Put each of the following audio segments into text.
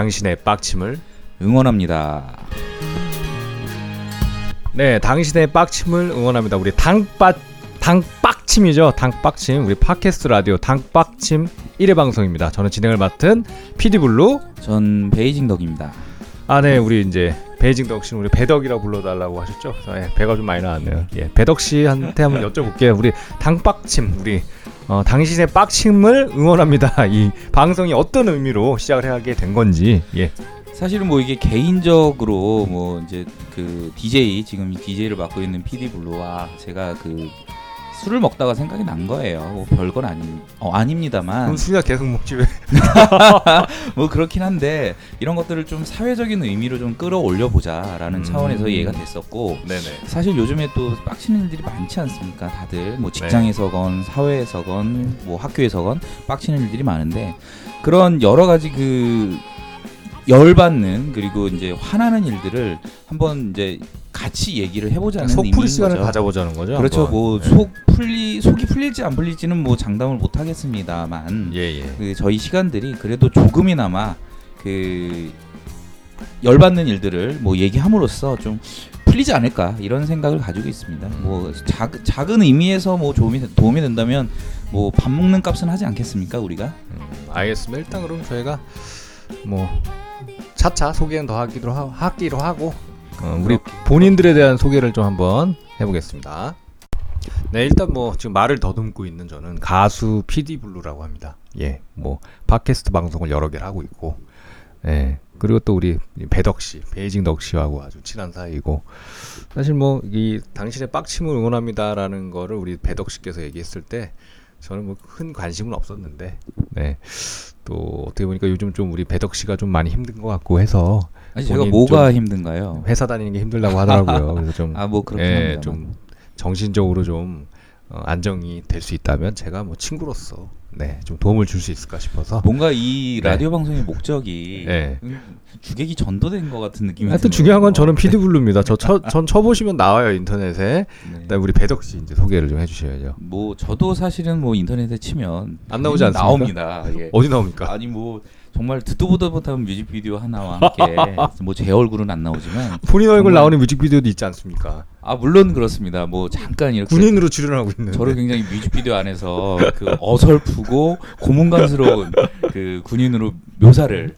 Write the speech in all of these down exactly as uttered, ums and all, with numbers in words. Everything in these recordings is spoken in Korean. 당신의 빡침을 응원합니다. 네, 당신의 빡침을 응원합니다. 우리 당빠, 당박침이죠. 당박침. 우리 팟캐스트 라디오 당박침 일 회 방송입니다. 저는 진행을 맡은 피디블루, 전 베이징 덕입니다. 아, 네, 우리 이제 베이징 덕 씨는 우리 배덕이라고 불러달라고 하셨죠? 예, 배가 좀 많이 나왔네요. 예, 배덕 씨한테 한번 여쭤볼게요. 우리 당박침, 우리 어, 당신의 빡침을 응원합니다. 이 방송이 어떤 의미로 시작을 하게 된 건지. 예. 사실은 뭐 이게 개인적으로 뭐 이제 그 디제이, 지금 디제이를 맡고 있는 피디블루와 제가 그 술을 먹다가 생각이 난 거예요. 뭐 별건 아니, 어, 아닙니다만. 그럼 술이야 계속 먹지 왜? 뭐 그렇긴 한데 이런 것들을 좀 사회적인 의미로 좀 끌어올려보자라는 음. 차원에서 얘가 됐었고, 네네. 사실 요즘에 또 빡치는 일들이 많지 않습니까? 다들 뭐 직장에서건 사회에서건 뭐 학교에서건 빡치는 일들이 많은데, 그런 여러 가지 그 열받는, 그리고 이제 화나는 일들을 한번 이제 같이 얘기를 해보자는 속 의미인 거죠. 속 풀 시간을 가져보자는 거죠. 그렇죠. 뭐 속 풀리 속이 풀릴지 안 풀릴지는 뭐 장담을 못 하겠습니다만, 예예. 그 저희 시간들이 그래도 조금이나마 그 열받는 일들을 뭐 얘기함으로써 좀 풀리지 않을까 이런 생각을 가지고 있습니다. 뭐 작, 작은 의미에서 뭐 도움이, 도움이 된다면 뭐 밥 먹는 값은 하지 않겠습니까 우리가? 음, 알겠습니다. 일단 그럼 저희가 뭐 차차 소개는 더 하기로, 하, 하기로 하고 어, 우리 본인들에 대한 소개를 좀 한번 해보겠습니다. 네, 일단 뭐 지금 말을 더듬고 있는 저는 가수 피디블루라고 합니다. 예, 뭐 팟캐스트 방송을 여러 개를 하고 있고, 예, 그리고 또 우리 배덕씨, 베이징 덕씨하고 아주 친한 사이이고, 사실 뭐 이 당신의 빡침을 응원합니다라는 거를 우리 배덕씨께서 얘기했을 때 저는 뭐 큰 관심은 없었는데, 네, 또 어떻게 보니까 요즘 좀 우리 배덕 씨가 좀 많이 힘든 것 같고 해서. 아니, 제가 뭐가 힘든가요? 회사 다니는 게 힘들다고 하더라고요. 그래서 좀, 아, 뭐 그렇긴 합니다. 예, 좀 정신적으로 좀 안정이 될 수 있다면 제가 뭐 친구로서, 네, 좀 도움을 줄 수 있을까 싶어서. 뭔가 이 라디오, 네, 방송의 목적이, 네, 주객이 전도된 것 같은 느낌이. 하여튼 중요한 건 저는 피디블루입니다. 저 전 쳐보시면 나와요, 인터넷에. 네. 우리 배덕 씨 이제 소개를 좀 해주셔야죠. 뭐 저도 사실은 뭐 인터넷에 치면 안 나오지 않습니까? 나옵니다. 예. 어디 나옵니까? 아니 뭐 정말 듣도 보도 못한 뮤직비디오 하나와 함께 뭐 제 얼굴은 안 나오지만 본인 얼굴 나오는 뮤직비디오도 있지 않습니까? 아, 물론 그렇습니다. 뭐 잠깐 이렇게 군인으로 출연하고 있는 저를 굉장히 뮤직비디오 안에서 그 어설프고 고문관스러운 그 군인으로 묘사를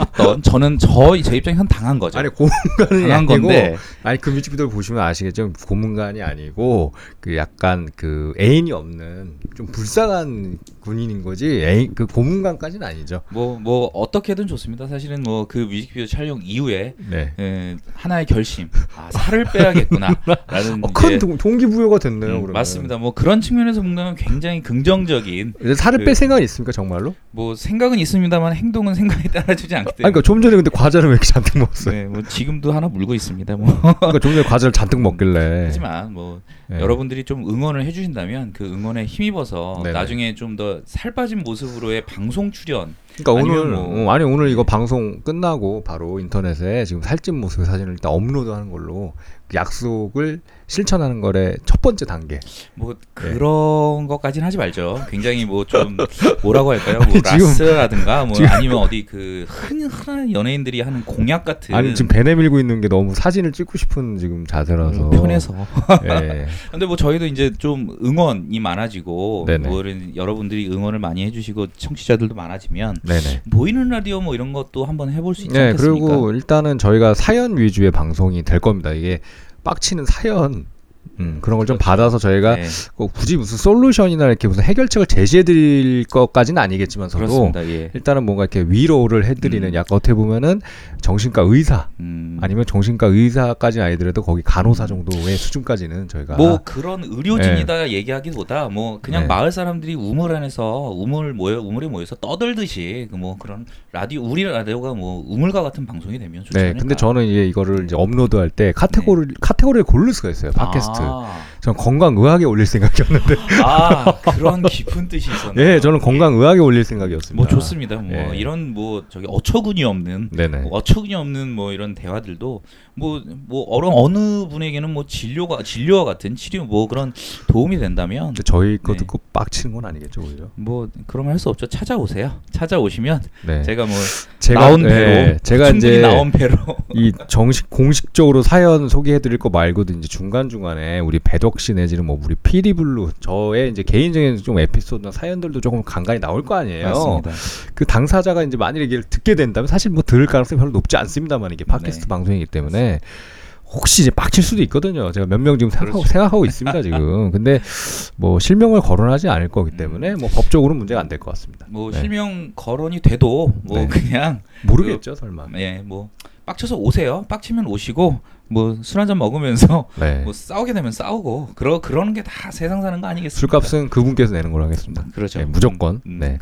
했던, 저는 저 제 입장에선 당한 거죠. 아니, 고문관은 아니고 건데. 아니, 그 뮤직비디오를 보시면 아시겠죠. 고문관이 아니고 그 약간 그 애인이 없는 좀 불쌍한 군인인 거지. 애인, 그 고문관까지는 아니죠. 뭐 뭐 어떻게든 좋습니다. 사실은 뭐 그 뮤직비디오 촬영 이후에, 네, 에, 하나의 결심. 아, 살을 빼야겠구나. 라는 어, 큰 동, 동기부여가 됐네요. 음, 그러면. 맞습니다. 뭐 그런 측면에서 본다면 굉장히 긍정적인. 살을 그, 뺄 생각은 있습니까 정말로? 뭐 생각은 있습니다만 행동은 생각에 따라주지 않기 때문에. 아니, 그러니까 좀 전에 근데 과자를 왜 이렇게 잔뜩 먹었어요? 네, 뭐 지금도 하나 물고 있습니다. 뭐. 그러니까 좀 전에 과자를 잔뜩 먹길래. 하지만 뭐, 네, 여러분들이 좀 응원을 해주신다면 그 응원에 힘입어서, 네네, 나중에 좀 더 살 빠진 모습으로의 방송 출연. 그러니까 오늘 뭐, 아니 오늘 이거 방송 끝나고 바로 인터넷에 지금 살찐 모습의 사진을 일단 업로드하는 걸로 약속을 실천하는 거래 첫 번째 단계. 뭐 그런, 네, 것까지는 하지 말죠. 굉장히 뭐 좀 뭐라고 할까요? 뭐 아니, 지금, 라스라든가 뭐 지금, 아니면 어디 그 흔, 흔한 연예인들이 하는 공약 같은. 아니 지금 배 내밀고 있는 게 너무 사진을 찍고 싶은 지금 자세라서. 음, 편해서. 네. 근데 뭐 저희도 이제 좀 응원이 많아지고, 뭐 여러분들이 응원을 많이 해주시고 청취자들도 많아지면, 네네, 보이는 라디오 뭐 이런 것도 한번 해볼 수 있지, 네, 않겠습니까? 그리고 일단은 저희가 사연 위주의 방송이 될 겁니다. 이게 빡치는 사연, 음, 그런 걸 좀 받아서 저희가, 네, 굳이 무슨 솔루션이나 이렇게 무슨 해결책을 제시해드릴 것까지는 아니겠지만서도, 예, 일단은 뭔가 이렇게 위로를 해드리는, 음, 약간 어떻게 보면은 정신과 의사, 음, 아니면 정신과 의사까지는 아니더라도 거기 간호사 정도의 수준까지는 저희가 뭐 그런 의료진이다, 예, 얘기하기보다 뭐 그냥, 네, 마을 사람들이 우물 안에서 우물 모여 우물에 모여서 떠들듯이 뭐 그런 라디오, 우리 라디오가 뭐 우물과 같은 방송이 되면 좋지, 네, 않을까. 근데 저는 이제 이거를 이제 업로드할 때 카테고리, 네, 카테고리를 고를 수가 있어요. 팟캐스트. 아. 전 건강의학에 올릴 생각이었는데. 아, 그런 깊은 뜻이 있었네요. 예, 저는 건강의학에 올릴 생각이었습니다. 뭐 좋습니다. 뭐, 예, 이런 뭐 저기 어처구니 없는, 뭐 어처구니 없는 뭐 이런 대화들도 뭐 뭐 어느 분에게는 뭐 진료가 진료와 같은 치료 뭐 그런 도움이 된다면. 근데 저희 거 듣고, 네, 빡치는 건 아니겠죠, 오히려. 뭐 그러면 할 수 없죠. 찾아오세요. 찾아오시면 네. 제가 뭐 제가, 나온 배로, 네. 제가 이제 나온 배로 이 정식 공식적으로 사연 소개해드릴 거 말고도 이제 중간 중간에 우리 배덕 씨 내지는 뭐 우리 피디블루 저의 이제 개인적인 좀 에피소드나 사연들도 조금 간간히 나올 거 아니에요. 맞습니다. 그 당사자가 이제 만일 얘기를 듣게 된다면 사실 뭐 들을 가능성이 별로 높지 않습니다만 이게 팟캐스트 네. 방송이기 때문에. 혹시 이제 빡칠 수도 있거든요. 제가 몇 명 지금 생각하고, 생각하고 있습니다, 지금. 근데 뭐 실명을 거론하지 않을 거기 때문에 뭐 법적으로는 문제가 안 될 것 같습니다. 뭐 네. 실명 거론이 돼도 뭐 네. 그냥 모르겠죠, 그, 설마. 예, 뭐 빡쳐서 오세요. 빡치면 오시고 뭐 술 한잔 먹으면서 네. 뭐 싸우게 되면 싸우고 그러 그러는 게 다 세상 사는 거 아니겠습니까? 술값은 그분께서 내는 걸로 하겠습니다. 그렇죠. 네, 무조건. 음, 네.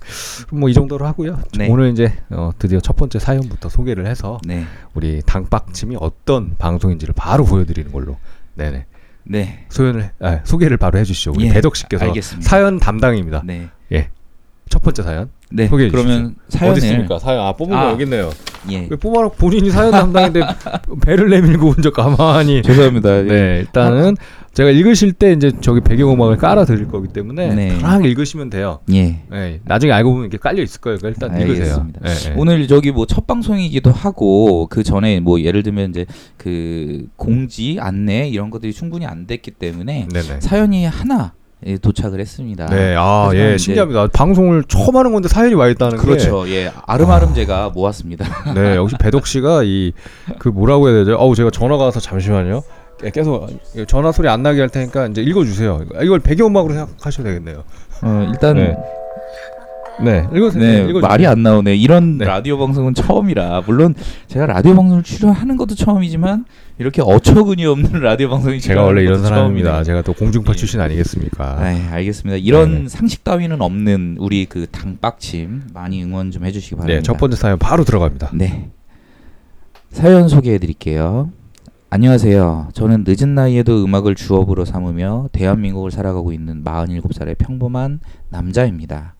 그럼 뭐 이 정도로 하고요. 네. 오늘 이제 어, 드디어 첫 번째 사연부터 소개를 해서 네. 우리 당박침이 어떤 방송인지를 바로 보여드리는 걸로. 네네. 네. 소연을 아, 소개를 바로 해주시죠. 우리 예. 배덕 씨께서 알겠습니다. 사연 담당입니다. 네. 예. 첫 번째 사연. 네. 소개해 주시죠. 그러면 사연을 어디 있습니까? 사연 아 뽑은 거 아, 여기 있네요. 예. 왜 뽑아놓고 본인이 사연 담당인데 배를 내밀고 혼자 가만히. 죄송합니다. 예. 네. 일단은 제가 읽으실 때 이제 저기 배경음악을 깔아 드릴 거기 때문에 네. 편하게 읽으시면 돼요. 예. 예. 나중에 알고 보면 이렇게 깔려 있을 거예요. 그러니까 일단 알겠습니다. 읽으세요. 예. 오늘 저기 뭐 첫 방송이기도 하고 그 전에 뭐 예를 들면 이제 그 공지 안내 이런 것들이 충분히 안 됐기 때문에 네네. 사연이 하나. 예, 도착을 했습니다. 네, 아, 예, 신기합니다. 방송을 처음 하는 건데 사연이 와 있다는 그렇죠. 게. 예, 아름아름 아... 제가 모았습니다. 네, 역시 배덕 씨가 이 그 뭐라고 해야 되죠? 어우, 제가 전화가 와서 잠시만요. 계속 전화 소리 안 나게 할 테니까 이제 읽어주세요. 이걸 배경음악으로 생각하셔도 되겠네요. 어, 일단. 네. 네, 읽어주세요. 네, 읽어주세요. 말이 안 나오네. 이런 네. 라디오 방송은 처음이라 물론 제가 라디오 방송을 출연하는 것도 처음이지만 이렇게 어처구니 없는 라디오 방송이 제가 원래 이런 사람입니다. 처음이네. 제가 또 공중파 예. 출신 아니겠습니까? 아, 알겠습니다. 이런 네. 상식 따위는 없는 우리 그 당박침 많이 응원 좀 해주시기 바랍니다. 네, 첫 번째 사연 바로 들어갑니다. 네, 사연 소개해드릴게요. 안녕하세요. 저는 늦은 나이에도 음악을 주업으로 삼으며 대한민국을 살아가고 있는 마흔일곱 살의 평범한 남자입니다.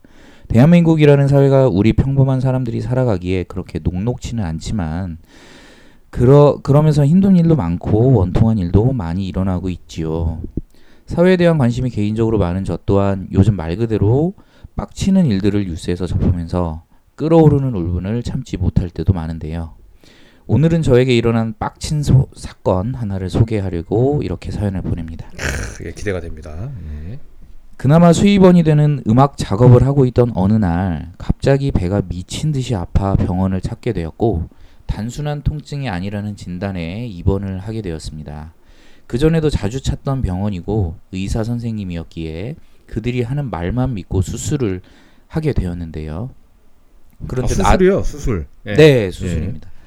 대한민국이라는 사회가 우리 평범한 사람들이 살아가기에 그렇게 녹록지는 않지만 그러, 그러면서 힘든 일도 많고 원통한 일도 많이 일어나고 있지요. 사회에 대한 관심이 개인적으로 많은 저 또한 요즘 말 그대로 빡치는 일들을 뉴스에서 접하면서 끓어오르는 울분을 참지 못할 때도 많은데요. 오늘은 저에게 일어난 빡친 소, 사건 하나를 소개하려고 이렇게 사연을 보냅니다. 크, 기대가 됩니다. 네. 그나마 수입원이 되는 음악 작업을 하고 있던 어느 날 갑자기 배가 미친 듯이 아파 병원을 찾게 되었고 단순한 통증이 아니라는 진단에 입원을 하게 되었습니다. 그전에도 자주 찾던 병원이고 의사 선생님이었기에 그들이 하는 말만 믿고 수술을 하게 되었는데요. 그런데 아, 수술이요? 나... 수술? 네, 네 수술입니다. 네.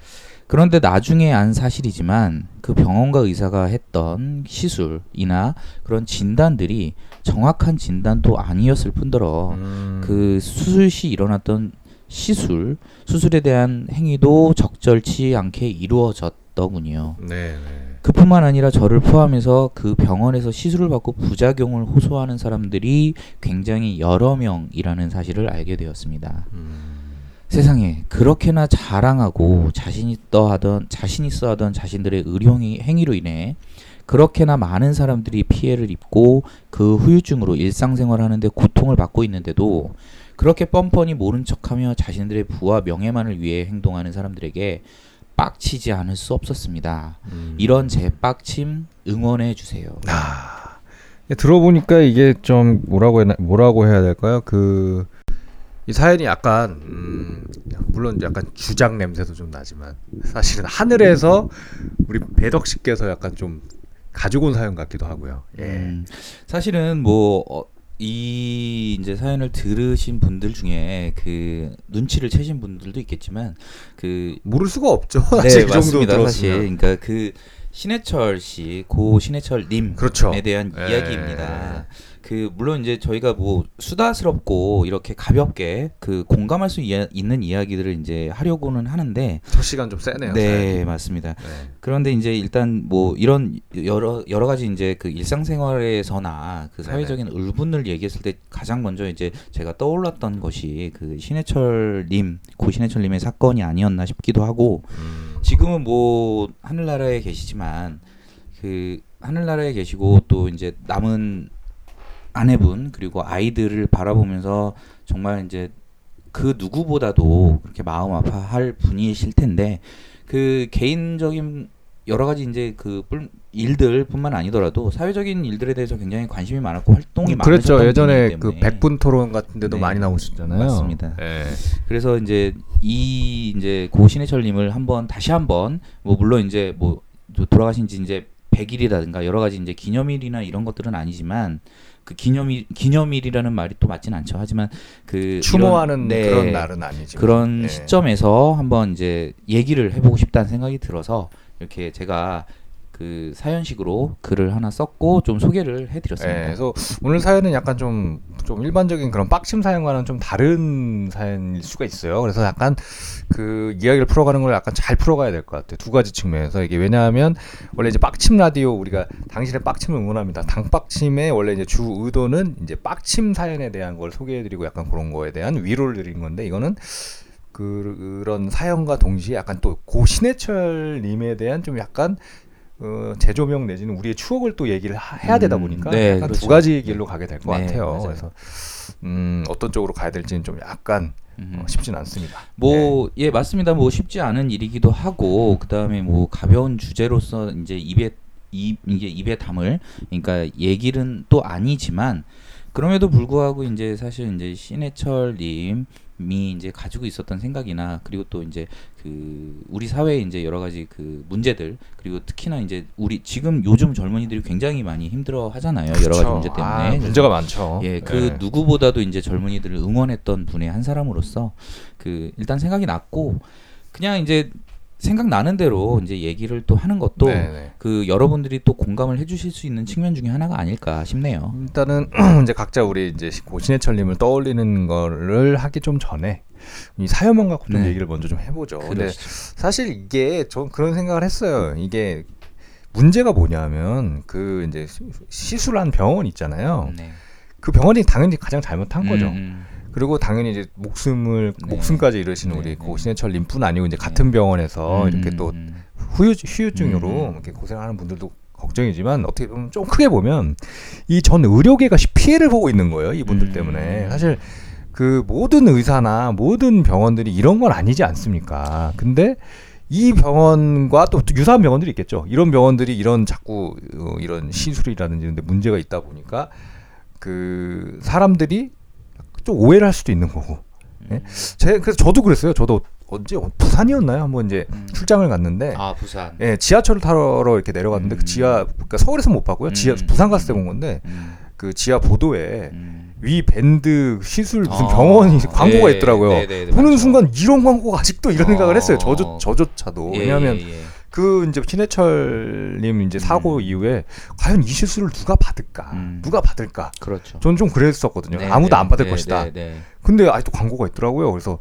그런데 나중에 안 사실이지만 그 병원과 의사가 했던 시술이나 그런 진단들이 정확한 진단도 아니었을 뿐더러 음. 그 수술 시 일어났던 시술, 수술에 대한 행위도 적절치 않게 이루어졌더군요. 네네. 그뿐만 아니라 저를 포함해서 그 병원에서 시술을 받고 부작용을 호소하는 사람들이 굉장히 여러 명이라는 사실을 알게 되었습니다. 음. 세상에 그렇게나 자랑하고 자신 있어 하던 자신 있어 하던 자신들의 의료 행위로 인해 그렇게나 많은 사람들이 피해를 입고 그 후유증으로 일상생활하는데 고통을 받고 있는데도 그렇게 뻔뻔히 모른 척하며 자신들의 부와 명예만을 위해 행동하는 사람들에게 빡치지 않을 수 없었습니다. 음. 이런 제 빡침 응원해 주세요. 아, 들어보니까 이게 좀 뭐라고 해야, 뭐라고 해야 될까요? 그 이 사연이 약간 음, 물론 약간 주작 냄새도 좀 나지만 사실은 하늘에서 우리 배덕 씨께서 약간 좀 가지고 온 사연 같기도 하고요. 예. 음, 사실은 뭐 어, 이 이제 사연을 들으신 분들 중에 그 눈치를 채신 분들도 있겠지만 그 모를 수가 없죠. 사실 네, 그 정도 들었으면. 사실 그러니까 그 신해철 씨, 고 신해철 님에 그렇죠. 대한 예. 이야기입니다. 그 물론 이제 저희가 뭐 수다스럽고 이렇게 가볍게 그 공감할 수 이야, 있는 이야기들을 이제 하려고는 하는데 첫 시간 좀 세네요. 네, 네. 맞습니다. 네. 그런데 이제 일단 뭐 이런 여러 여러 가지 이제 그 일상생활에서나 그 사회적인 네네. 울분을 얘기했을 때 가장 먼저 이제 제가 떠올랐던 것이 그 신해철 님, 고 신해철 님의 사건이 아니었나 싶기도 하고 음. 지금은 뭐 하늘나라에 계시지만 그 하늘나라에 계시고 또 이제 남은 아내분 그리고 아이들을 바라보면서 정말 이제 그 누구보다도 그렇게 마음 아파할 분이실 텐데, 그 개인적인 여러 가지 이제 그 일들뿐만 아니더라도 사회적인 일들에 대해서 굉장히 관심이 많았고 활동이 많았던 분이기 때문에. 그렇죠. 예전에 그 백분 토론 같은 데도 네. 많이 나오셨잖아요. 맞습니다. 네. 그래서 이제 이 이제 고 신해철님을 한번 다시 한번 뭐 물론 이제 뭐 돌아가신지 이제 백 일이라든가 여러 가지 이제 기념일이나 이런 것들은 아니지만. 그 기념일 기념일이라는 말이 또 맞진 않죠. 하지만 그 추모하는 이런, 네, 그런 날은 아니죠. 그런 네. 시점에서 한번 이제 얘기를 해보고 싶다는 생각이 들어서 이렇게 제가 그 사연식으로 글을 하나 썼고 좀 소개를 해드렸습니다. 네, 그래서 오늘 사연은 약간 좀 좀 일반적인 그런 빡침 사연과는 좀 다른 사연일 수가 있어요. 그래서 약간 그 이야기를 풀어가는 걸 약간 잘 풀어가야 될 것 같아요. 두 가지 측면에서 이게 왜냐하면 원래 이제 빡침 라디오 우리가 당신의 빡침을 응원합니다. 당빡침의 원래 이제 주 의도는 이제 빡침 사연에 대한 걸 소개해드리고 약간 그런 거에 대한 위로를 드린 건데, 이거는 그, 그런 사연과 동시에 약간 또 고 신해철 님에 대한 좀 약간 어, 재조명 내지는 우리의 추억을 또 얘기를 하, 해야 되다 보니까 음, 네, 약간 그렇죠. 두 가지 길로 가게 될 것 네, 같아요. 맞아요. 그래서 음, 어떤 쪽으로 가야 될지는 좀 약간 음. 어, 쉽진 않습니다. 뭐 예 네. 맞습니다. 뭐 쉽지 않은 일이기도 하고, 그 다음에 뭐 가벼운 주제로서 이제 입에 입 이게 입에 담을 그러니까 얘기는 또 아니지만, 그럼에도 불구하고 이제 사실 이제 신해철님 미 이제 가지고 있었던 생각이나 그리고 또 이제 그 우리 사회의 이제 여러 가지 그 문제들, 그리고 특히나 이제 우리 지금 요즘 젊은이들이 굉장히 많이 힘들어 하잖아요. 그쵸. 여러 가지 문제 때문에. 아, 문제가 많죠. 예, 그 네. 누구보다도 이제 젊은이들을 응원했던 분의 한 사람으로서 그 일단 생각이 났고, 그냥 이제 생각나는 대로 이제 얘기를 또 하는 것도 네네. 그 여러분들이 또 공감을 해주실 수 있는 측면 중에 하나가 아닐까 싶네요. 일단은 이제 각자 우리 이제 고 신해철님을 떠올리는 거를 하기 좀 전에 이 사연과 관련된 네. 얘기를 먼저 좀 해보죠. 근데 사실 이게 전 그런 생각을 했어요. 이게 문제가 뭐냐면 그 이제 시술한 병원 있잖아요. 네. 그 병원이 당연히 가장 잘못한 음. 거죠. 그리고 당연히 이제 목숨을 네. 목숨까지 잃으신 네. 우리 고 신해철님뿐 아니고 이제 같은 병원에서 음. 이렇게 또 후유증, 후유증으로 음. 이렇게 고생하는 분들도 걱정이지만, 어떻게 보면 좀 크게 보면 이 전 의료계가 피해를 보고 있는 거예요. 이분들 음. 때문에 사실 그 모든 의사나 모든 병원들이 이런 건 아니지 않습니까? 근데 이 병원과 또 유사한 병원들이 있겠죠. 이런 병원들이 이런 자꾸 이런 시술이라든지 이런 데 문제가 있다 보니까 그 사람들이 좀 오해를 할 수도 있는 거고. 예? 제 그래서 저도 그랬어요. 저도 언제 부산이었나요? 한번 이제 음. 출장을 갔는데, 아 부산. 예, 지하철을 타러 이렇게 내려갔는데 음. 그 지하 그러니까 서울에서 못 봤고요. 지하 음. 부산 갔을 때 본 건데 음. 그 지하 보도에 음. 위 밴드 시술 무슨 아. 병원이 광고가 네. 있더라고요. 네, 네, 네, 보는 맞죠. 순간 이런 광고가 아직도 이런 아. 생각을 했어요. 저조 저조차도 예, 왜냐하면. 예, 예. 그 이제 신해철님 이제 사고 음. 이후에 과연 이 시술을 누가 받을까, 음. 누가 받을까? 그렇죠. 전 좀 그랬었거든요. 네, 아무도 네, 안 받을 네, 것이다. 네, 네. 근데 아직도 광고가 있더라고요. 그래서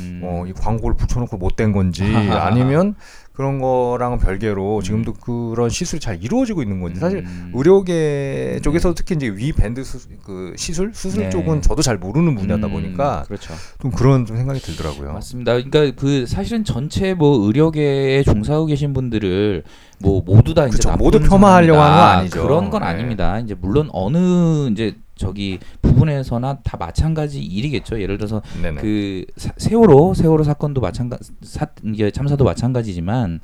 음. 어, 이 광고를 붙여놓고 못된 건지 아하. 아니면 그런 거랑은 별개로 음. 지금도 그런 시술이 잘 이루어지고 있는 건지, 사실 음. 의료계 음. 쪽에서 특히 이제 위 밴드 수, 그 시술 수술 네. 쪽은 저도 잘 모르는 분야다 보니까 음. 그렇죠. 좀 그런 좀 생각이 들더라고요. 맞습니다. 그러니까 그 사실은 전체 뭐 의료계에 종사하고 계신 분들을 뭐 모두 다 이제 그렇죠. 모두 폄하하려고 하는 건 아니죠. 그런 건 네. 아닙니다. 이제 물론 어느 이제 저기 부분에서나 다 마찬가지 일이겠죠. 예를 들어서 네네. 그 사, 세월호 세월호 사건도 마찬가지 사, 이게 참사도 마찬가지지만,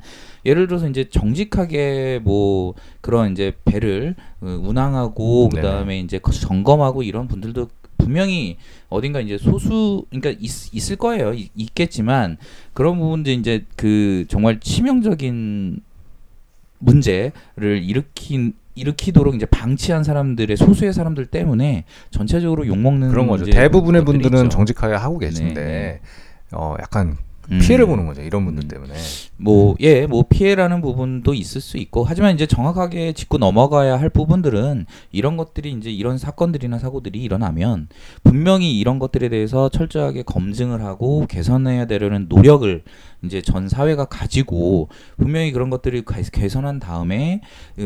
예를 들어서 이제 정직하게 뭐 그런 이제 배를 운항하고 네네. 그다음에 이제 점검하고 이런 분들도 분명히 어딘가 이제 소수 그러니까 있, 있을 거예요. 있, 있겠지만 그런 부분도 이제 그 정말 치명적인 문제를 일으킨 일으키도록 이제 방치한 사람들의 소수의 사람들 때문에 전체적으로 욕먹는 그런 거죠. 대부분의 분들은 있죠. 정직하게 하고 계신데 네. 어, 약간 음. 피해를 보는 거죠. 이런 분들 때문에. 뭐 예, 뭐 피해라는 부분도 있을 수 있고, 하지만 이제 정확하게 짚고 넘어가야 할 부분들은 이런 것들이 이제 이런 사건들이나 사고들이 일어나면 분명히 이런 것들에 대해서 철저하게 검증을 하고 개선해야 되려는 노력을 이제 전 사회가 가지고 분명히 그런 것들을 개선한 다음에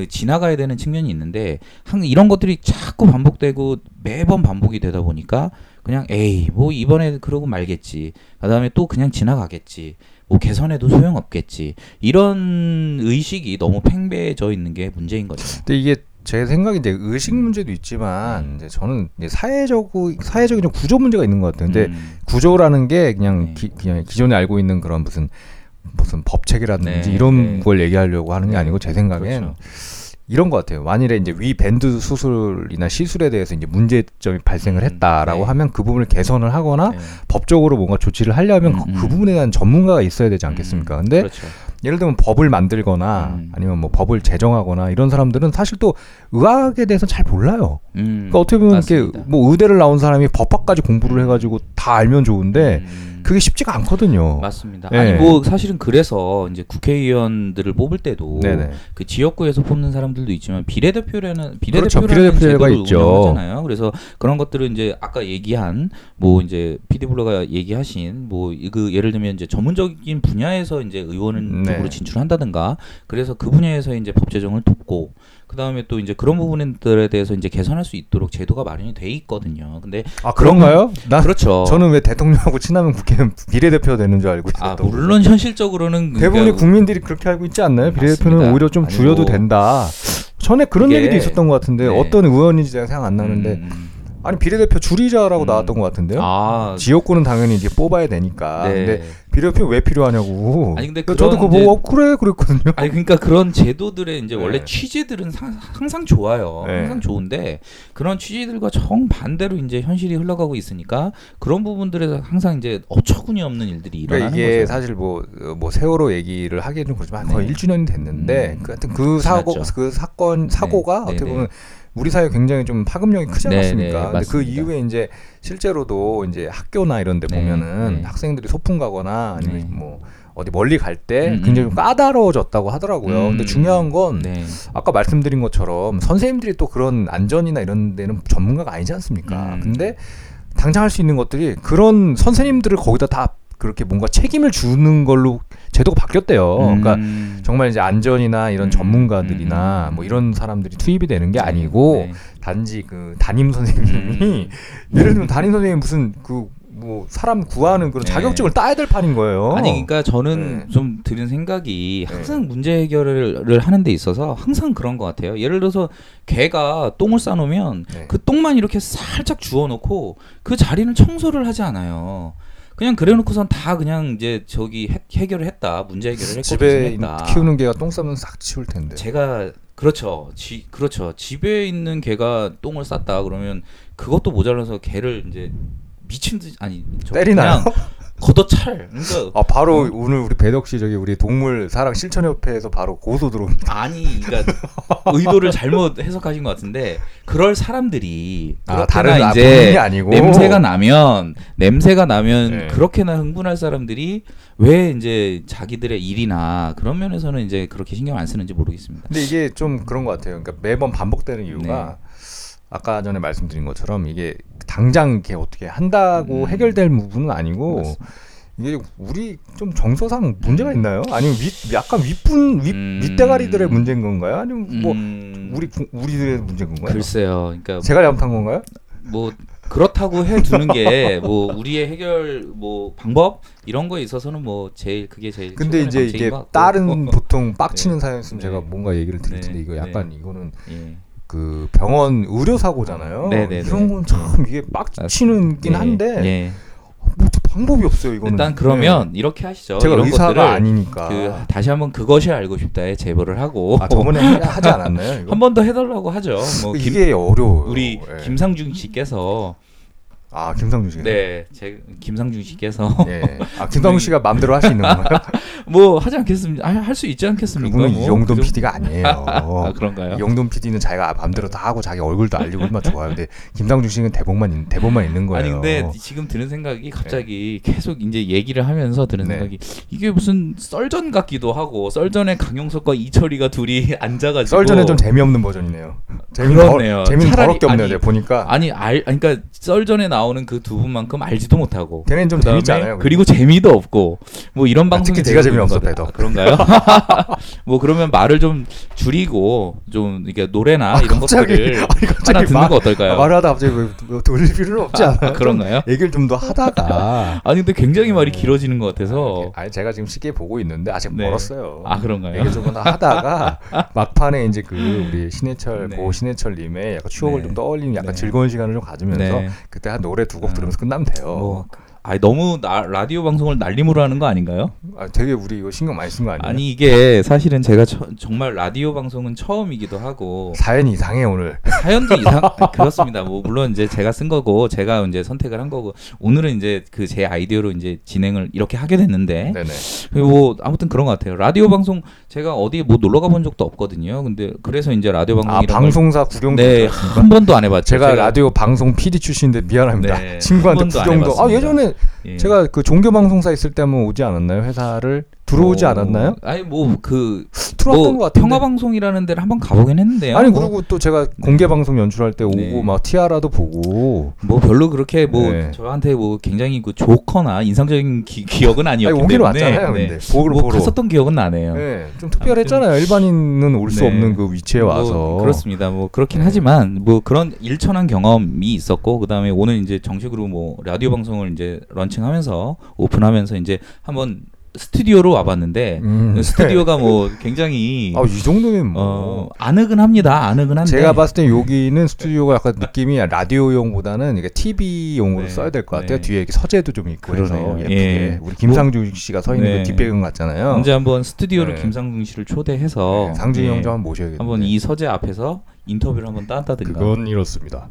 지나가야 되는 측면이 있는데, 이런 것들이 자꾸 반복되고 매번 반복이 되다 보니까 그냥 에이 뭐 이번에 그러고 말겠지, 그다음에 또 그냥 지나가겠지, 뭐 개선해도 소용없겠지, 이런 의식이 너무 팽배해져 있는 게 문제인 거죠. 근데 이게 제 생각에 이제 의식 문제도 있지만 음. 이제 저는 이제 사회적 사회적인 구조 문제가 있는 것 같아요. 근데 음. 구조라는 게 그냥 네. 기, 그냥 기존에 알고 있는 그런 무슨 무슨 법책이라든지 네. 이런 네. 걸 얘기하려고 하는 게 아니고 제 생각엔 그렇죠. 이런 것 같아요. 만일에 이제 위 밴드 수술이나 시술에 대해서 이제 문제점이 발생을 했다라고 음. 네. 하면 그 부분을 개선을 하거나 네. 법적으로 뭔가 조치를 하려면 음. 그, 그 부분에 대한 전문가가 있어야 되지 않겠습니까? 근데 그렇죠. 예를 들면 법을 만들거나 음. 아니면 뭐 법을 제정하거나 이런 사람들은 사실 또 의학에 대해서 잘 몰라요. 음. 그러니까 어떻게 보면 이렇게 뭐 의대를 나온 사람이 법학까지 공부를 해가지고 다 알면 좋은데 음. 그게 쉽지가 않거든요. 맞습니다. 네. 아니 뭐 사실은 그래서 이제 국회의원들을 뽑을 때도 네네. 그 지역구에서 뽑는 사람들도 있지만 비례대표라는 비례대표라는 그렇죠. 제도가 있죠. 운영하잖아요. 그래서 그런 것들은 이제 아까 얘기한 뭐 이제 피디블루가 얘기하신 뭐 그 예를 들면 이제 전문적인 분야에서 이제 의원은 네. 으로 진출한다든가 그래서 그 분야에서 이제 법 제정을 돕고 그 다음에 또 이제 그런 부분들에 대해서 이제 개선할 수 있도록 제도가 마련이 돼 있거든요. 근데 아 그런가요? 나 그렇죠. 저는 왜 대통령하고 친하면 국회는 비례대표가 되는 줄 알고 있었던. 아 물론 거죠. 현실적으로는 대부분의 그러니까, 국민들이 그렇게 알고 있지 않나요? 비례대표는 맞습니다. 오히려 좀 줄여도 아니고, 된다. 전에 그런 그게, 얘기도 있었던 것 같은데 네. 어떤 의원인지 제가 생각 안 나는데. 음. 아니 비례대표 줄이자라고 음. 나왔던 것 같은데요. 아. 지역구는 당연히 이제 뽑아야 되니까. 네. 근데 비례대표 왜 필요하냐고. 아니 근데 그러니까 저도 그거 보고 어, 그래 그랬거든요. 아니 그러니까 그런 제도들의 이제 네. 원래 취지들은 사, 항상 좋아요. 네. 항상 좋은데 그런 취지들과 정 반대로 이제 현실이 흘러가고 있으니까 그런 부분들에서 항상 이제 어처구니 없는 일들이 일어나는 그러니까 이게 거죠. 이게 사실 뭐뭐 뭐 세월호 얘기를 하기에 좀 그렇지만 네. 거의 일 주년이 됐는데 음. 그 하여튼 그 사고 그 사건 사고가 네. 어떻게 보면. 우리 사회 굉장히 좀 파급력이 크지 않았습니까? 근데 그 이후에 이제 실제로도 이제 학교나 이런 데 보면은 네, 네. 학생들이 소풍 가거나 아니면 네. 뭐 어디 멀리 갈 때 음, 굉장히 좀 까다로워졌다고 하더라고요. 음, 근데 중요한 건 네. 아까 말씀드린 것처럼 선생님들이 또 그런 안전이나 이런 데는 전문가가 아니지 않습니까? 음. 근데 당장 할 수 있는 것들이 그런 선생님들을 거기다 다 그렇게 뭔가 책임을 주는 걸로 제도가 바뀌었대요. 음. 그러니까 정말 이제 안전이나 이런 음. 전문가들이나 음. 뭐 이런 사람들이 투입이 되는 게 아니고 네. 단지 그 담임 선생님이 음. 예를 들면 담임 선생님 무슨 그 뭐 사람 구하는 그런 네. 자격증을 따야 될 판인 거예요. 아니 그러니까 저는 네. 좀 드는 생각이 항상 네. 문제 해결을 하는 데 있어서 항상 그런 것 같아요. 예를 들어서 개가 똥을 싸놓으면 네. 그 똥만 이렇게 살짝 주워놓고 그 자리는 청소를 하지 않아요. 그냥 그래놓고선 다 그냥 이제 저기 해, 해결을 했다 문제 해결을 했고 집에 했다. 키우는 개가 똥 싸면 싹 치울 텐데. 제가 그렇죠, 지, 그렇죠. 집에 있는 개가 똥을 쌌다 그러면 그것도 모자라서 개를 이제 미친 듯이 아니 저 때리나요? 그냥 걷어찰. 그러니까 아 바로 음, 오늘 우리 배덕 씨 저기 우리 동물 사랑 실천협회에서 바로 고소 들어옵니다. 아니, 그러니까 의도를 잘못 해석하신 것 같은데 그럴 사람들이 아, 다른 이제 아니고. 냄새가 나면 냄새가 나면 네. 그렇게나 흥분할 사람들이 왜 이제 자기들의 일이나 그런 면에서는 이제 그렇게 신경 안 쓰는지 모르겠습니다. 근데 이게 좀 그런 것 같아요. 그러니까 매번 반복되는 이유가. 네. 아까 전에 말씀드린 것처럼 이게 당장 이렇게 어떻게 한다고 음. 해결될 부분은 아니고 맞습니다. 이게 우리 좀 정서상 문제가 있나요? 아니면 윗, 약간 윗분 윗 음. 윗대가리들의 문제인 건가요? 아니면 뭐 음. 우리 우리들의 문제인 건가요? 글쎄요. 그러니까 제가 잘못한 건가요? 뭐 그렇다고 해두는 게 뭐 우리의 해결 뭐 방법 이런 거에 있어서는 뭐 제일 그게 제일. 근데 이제 이게 다른 보통 빡치는 네. 사연이었으면 네. 제가 뭔가 얘기를 드릴 텐데 네. 이거 약간 네. 이거는. 네. 그 병원 의료 사고잖아요. 네네네. 이런 건 참 이게 빡치는 긴 한데 네. 뭐 방법이 없어요. 이거는 일단 그러면 네. 이렇게 하시죠. 제가 이런 의사가 것들을 아니니까 그 다시 한번 그것이 알고 싶다에 제보를 하고 아, 저번에 하지 않았나요? 한 번 더 해달라고 하죠. 뭐 이게 김, 어려워요. 우리 네. 김상중 씨께서 아 김상중 씨 네, 제 김상중 씨께서 네. 아 김상중 씨가 마음대로 할 수 있는 건가요? 뭐 하지 않겠습니까? 할 수 있지 않겠습니까? 그분은 뭐, 이영돈 그 피디가 아니에요. 아, 그런가요? 이영돈 피디는 자기가 마음대로 다 하고 자기 얼굴도 알리고 얼마나 좋아요. 근데 김상중 씨는 대본만 대본만 있는 거예요. 아니 근데 지금 드는 생각이 갑자기 네. 계속 이제 얘기를 하면서 드는 네. 생각이 이게 무슨 썰전 같기도 하고 썰전에 강용석과 이철이가 둘이 앉아가지고 썰전에 좀 재미없는 버전이네요. 재밌네요. 재밌는 버럭게 없네요. 아니, 보니까 아니 알 그러니까 썰전에 나오는 그 두 분만큼 알지도 못하고 걔는 좀 재밌지 않아요. 그리고 재미도 없고 뭐 이런 방송 특히 제가 재미없어 배덕. 아, 그런가요? 뭐 그러면 말을 좀 줄이고 좀 이게 노래나 아, 이런 갑자기, 것들을 아니, 하나 듣는 마, 거 어떨까요? 말을 하다 갑자기 뭐 돌릴 필요는 없지 않아요? 아, 그런가요? 얘기를 좀 더 하다가 아니 근데 굉장히 말이 길어지는 것 같아서 아니 제가 지금 시계 보고 있는데 아직 네. 멀었어요. 아 그런가요? 얘기를 좀 하다가 막판에 이제 그 우리 신해철 네. 고 신해철님의 약간 추억을 네. 좀 떠올리는 약간 네. 즐거운 시간을 좀 가지면서 네. 그때 한 노래 두 곡 음. 들으면서 끝나면 돼요. 뭐. 아니, 너무 나, 라디오 방송을 날림으로 하는 거 아닌가요? 아, 되게 우리 이거 신경 많이 쓴 거 아니에요? 아니 이게 사실은 제가 처, 정말 라디오 방송은 처음이기도 하고 사연이 이상해 오늘. 사연도 이상 그렇습니다. 뭐 물론 이제 제가 쓴 거고 제가 이제 선택을 한 거고 오늘은 이제 그 제 아이디어로 이제 진행을 이렇게 하게 됐는데. 네네. 뭐 아무튼 그런 것 같아요. 라디오 방송 제가 어디 뭐 놀러 가본 적도 없거든요. 근데 그래서 이제 라디오 방송 아 방송사 구경 네, 한 번도 안 해봤죠. 제가, 제가 라디오 방송 피디 출신인데 미안합니다. 네, 친구한테 구경도 아 예전에 예. 제가 그 종교 방송사 있을 때 한번 오지 않았나요? 회사를 들어오지 오, 않았나요? 아니 뭐 그 들어왔던 것 같은데 평화 방송이라는 데를 한번 가보긴 했는데요. 아니 그리고 또 제가 공개 방송 연출할 때 오고 네. 막 티아라도 보고 뭐 별로 그렇게 뭐 네. 저한테 뭐 굉장히 그 조커나 인상적인 기, 기억은 아니었기 아니, 때문에 왔잖아요, 네. 근데. 보러, 뭐 갔었던 기억은 나네요. 네. 좀 특별했잖아요. 일반인은 올 수 네. 없는 그 위치에 와서 뭐 그렇습니다. 뭐 그렇긴 네. 하지만 뭐 그런 일천한 경험이 있었고 그 다음에 오늘 이제 정식으로 뭐 라디오 방송을 이제 런칭하면서 오픈하면서 이제 한번 스튜디오로 와봤는데 음. 스튜디오가 뭐 굉장히 아, 이 정도면 뭐 어, 아늑은 합니다. 아늑은 한데 제가 봤을 때 여기는 스튜디오가 약간 느낌이 라디오용보다는 이게 티비용으로 네. 써야 될 것 같아요. 네. 뒤에 서재도 좀 있고 그래서 예쁘게 예. 우리 김상중 씨가 서 있는 네. 그 뒷배경 같잖아요. 언제 한번 스튜디오로 네. 김상중 씨를 초대해서 네. 상중이 네. 형 좀 한번 모셔야겠네요. 한번 이 서재 앞에서 인터뷰를 한번 딴다든가. 그건 이렇습니다.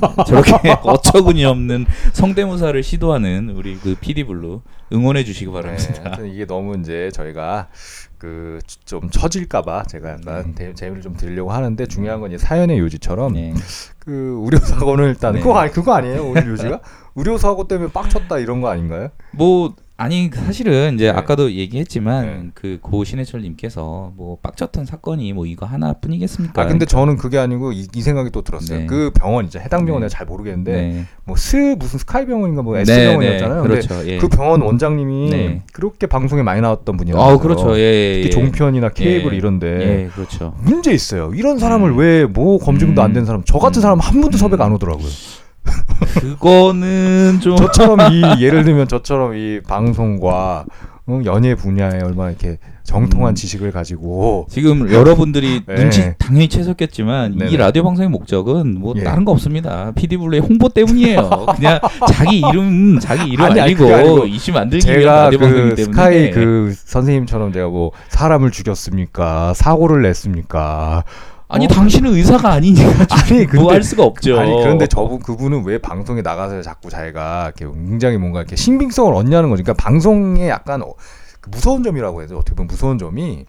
뭐 저렇게 어처구니 없는 성대모사를 시도하는 우리 그 피디블루 응원해 주시기 바랍니다. 네, 하여튼 이게 너무 이제 저희가 그 좀 처질까봐 제가 약간 네. 재미를 좀 드리려고 하는데 중요한 건 이제 사연의 요지처럼 네. 그 의료 사고는 일단 네. 그거 아니 그거 아니에요 오늘 요지가 의료 사고 때문에 빡쳤다 이런 거 아닌가요? 뭐. 아니 사실은 이제 네. 아까도 얘기했지만 네. 그 고 신해철님께서 뭐 빡쳤던 사건이 뭐 이거 하나뿐이겠습니까? 아 근데 그러니까. 저는 그게 아니고 이, 이 생각이 또 들었어요. 네. 그 병원 이제 해당 병원에 네. 잘 모르겠는데 네. 뭐 스 무슨 스카이 병원인가 뭐 S 네, 병원이었잖아요. 네. 그렇죠. 근데 예. 그 병원 원장님이 네. 그렇게 방송에 많이 나왔던 분이었어요. 아 그렇죠. 예, 예, 특히 종편이나 케이블 예. 이런데 예, 그렇죠. 문제 있어요. 이런 사람을 음. 왜 뭐 검증도 안 된 사람 저 같은 음. 사람 한 분도 섭외가 안 오더라고요. 그거는 좀 저처럼 이 예를 들면 저처럼 이 방송과 연예 분야에 얼마나 이렇게 정통한 음. 지식을 가지고 지금 여러분들이 네. 눈치 당연히 채셨겠지만 네네. 이 라디오 방송의 목적은 뭐 예. 다른 거 없습니다. 피디블루의 홍보 때문이에요. 그냥 자기 이름 자기 이름 아니, 알리고 이슈 만들기 위한 라디오 그 방송이기 때문에 스카이 그 선생님처럼 제가 뭐 사람을 죽였습니까? 사고를 냈습니까? 아니 어? 당신은 의사가 아니니까 아니, 뭐 할 수가 없죠. 아니 그런데 저분 그분은 왜 방송에 나가서 자꾸 자기가 이렇게 굉장히 뭔가 이렇게 신빙성을 얻냐는 거죠. 그러니까 방송에 약간 어, 무서운 점이라고 해서 어떻게 보면 무서운 점이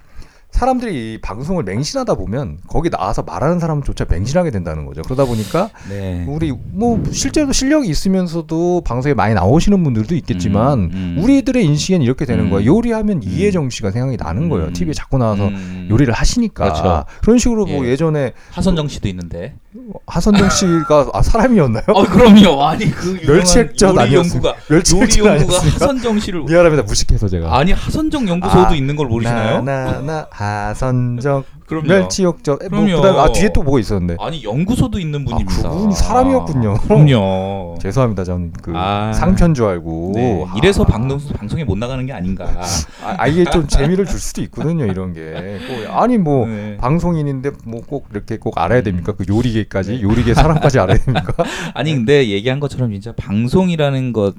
사람들이 이 방송을 맹신하다 보면 거기 나와서 말하는 사람조차 맹신하게 된다는 거죠. 그러다 보니까 네. 우리 뭐 실제로 실력이 있으면서도 방송에 많이 나오시는 분들도 있겠지만 음, 음. 우리들의 인식엔 이렇게 되는 음. 거예요. 요리하면 음. 이혜정 씨가 생각이 나는 거예요. 음. 티비에 자꾸 나와서 음. 요리를 하시니까. 그렇죠. 그런 식으로 뭐 예. 예전에 하선정 씨도 있는데 하선정 씨가 아, 사람이었나요? 어, 그럼요. 아니 그 멸치액젓 아니었습니까? 멸치액젓 아니었습니까? 하선정 씨를 미안합니다. 무식해서 제가. 아니 하선정 연구소도 아, 있는 걸 모르시나요? 나, 나, 나, 하선정 멸치역적 뭐 그다음 아 뒤에 또 뭐가 있었는데 아니 연구소도 있는 분입니다. 아, 그분이 사람이었군요. 아, 그럼요. 죄송합니다. 저는 그 아, 상편 줄 알고 네. 아, 이래서 방송 방송에 못 나가는 게 아닌가. 아, 아 이게 좀 재미를 줄 수도 있거든요. 이런 게 꼭, 아니 뭐 네. 방송인인데 뭐 꼭 이렇게 꼭 알아야 됩니까? 그 요리계까지 요리계 사람까지 알아야 됩니까? 아니 근데 얘기한 것처럼 진짜 방송이라는 것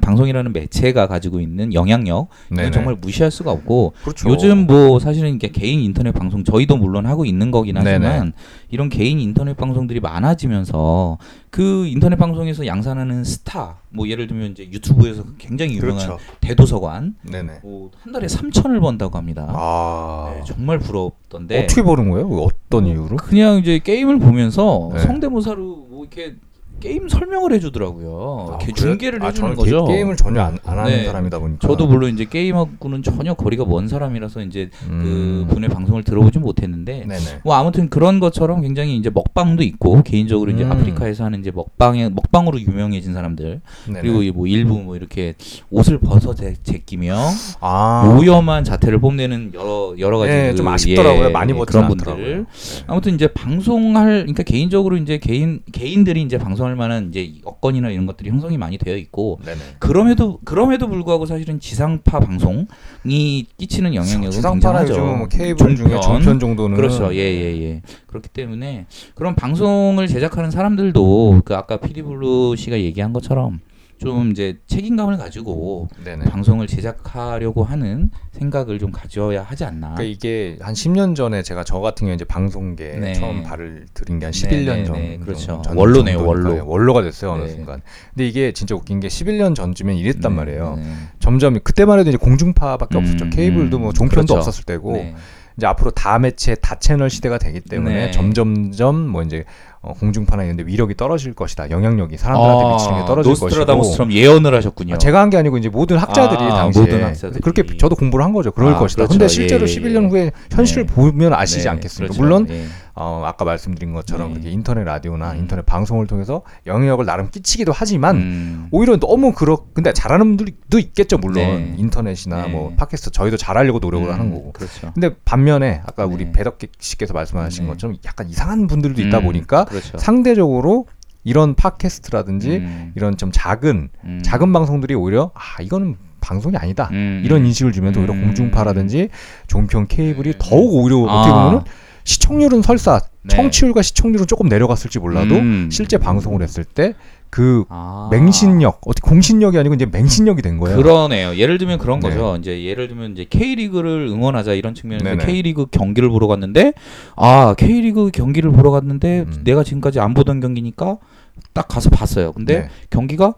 방송이라는 매체가 가지고 있는 영향력 이건 정말 무시할 수가 없고 그렇죠. 요즘 뭐 사실은 이게 개인 인터넷 방송 저희 저희도 물론 하고 있는 거긴 하지만 네네. 이런 개인 인터넷 방송들이 많아지면서 그 인터넷 방송에서 양산하는 스타 뭐 예를 들면 이제 유튜브에서 굉장히 유명한 그렇죠. 대도서관 네네. 뭐 한 달에 삼천을 번다고 합니다. 아... 네, 정말 부럽던데 어떻게 버는 거예요? 어떤 이유로? 그냥 이제 게임을 보면서 네. 성대모사로 뭐 이렇게 게임 설명을 해주더라고요. 아, 중계를 그래? 해주는 아, 거죠. 게임을 전혀 안, 안 하는 네. 사람이다 보니까. 저도 물론 이제 게임하고는 전혀 거리가 먼 사람이라서 이제 음. 그 분의 방송을 들어보지 못했는데, 네네. 뭐 아무튼 그런 것처럼 굉장히 이제 먹방도 있고 개인적으로 음. 이제 아프리카에서 하는 이제 먹방에 먹방으로 유명해진 사람들 네네. 그리고 뭐 일부 뭐 이렇게 옷을 벗어 제, 제끼며 아. 오염한 자태를 뽐내는 여러 여러 가지 네, 그, 좀 아쉽더라고요. 예, 많이 못 그런 분들. 네. 아무튼 이제 방송할 그러니까 개인적으로 이제 개인 개인들이 이제 방송을 만한 이제 여건이나 이런 것들이 형성이 많이 되어 있고 네네. 그럼에도 그럼에도 불구하고 사실은 지상파 방송이 끼치는 영향력은 지상파나 굉장하죠. 요즘 뭐 케이블 중에 종편 정도는 그렇죠. 예예예. 예, 예. 그렇기 때문에 그런 방송을 제작하는 사람들도 그 아까 피디블루 씨가 얘기한 것처럼 좀 이제 책임감을 가지고 네네. 방송을 제작하려고 하는 생각을 좀 가져야 하지 않나. 그러니까 이게 한 십 년 전에 제가 저 같은 경우에 이제 방송계에 네. 처음 발을 들인 게 한 십일 년 전. 그렇죠. 원로네요, 원로. 원로가 됐어요, 어느 네. 순간. 근데 이게 진짜 웃긴 게 십일 년 전쯤엔 이랬단 네. 말이에요. 네. 점점 그때만 해도 이제 공중파밖에 음, 없었죠. 케이블도 뭐 종편도 그렇죠. 없었을 때고. 네. 이제 앞으로 다 매체, 다 채널 시대가 되기 때문에 네. 점점점 뭐 이제 어, 공중파나 이런데 위력이 떨어질 것이다. 영향력이 사람들한테 아, 미치는 게 떨어질 것이고. 노스트라다무스처럼 예언을 하셨군요. 아, 제가 한 게 아니고 이제 모든 학자들이 아, 당시에 모든 학자들이. 그렇게 저도 공부를 한 거죠. 그럴 아, 것이다. 그런데 그렇죠. 실제로 예, 십일 년 후에 현실을 예. 보면 아시지 네, 않겠습니까? 그렇죠. 물론 예. 어, 아까 말씀드린 것처럼 네. 그렇게 인터넷 라디오나 음. 인터넷 방송을 통해서 영향력을 나름 끼치기도 하지만 음. 오히려 너무 그렇 근데 잘하는 분들도 있겠죠. 물론 네. 인터넷이나 네. 뭐 팟캐스트 저희도 잘하려고 노력을 음. 하는 거고. 그렇죠. 근데 반면에 아까 네. 우리 배덕 씨께서 말씀하신 네. 것처럼 약간 이상한 분들도 있다 음. 보니까 그렇죠. 상대적으로 이런 팟캐스트라든지 음. 이런 좀 작은 음. 작은 방송들이 오히려 아 이거는 방송이 아니다 음. 이런 인식을 주면서 오히려 음. 공중파라든지 종편 케이블이 음. 더욱 오히려 아. 어떻게 보면은 시청률은 설사 네. 청취율과 시청률은 조금 내려갔을지 몰라도 음. 실제 방송을 했을 때 그 아. 맹신력 어떻게 공신력이 아니고 이제 맹신력이 된 거예요. 그러네요. 예를 들면 그런 네. 거죠. 이제 예를 들면 이제 K리그를 응원하자 이런 측면에서 K리그 경기를 보러 갔는데 아 K리그 경기를 보러 갔는데 음. 내가 지금까지 안 보던 경기니까 딱 가서 봤어요. 근데 네. 경기가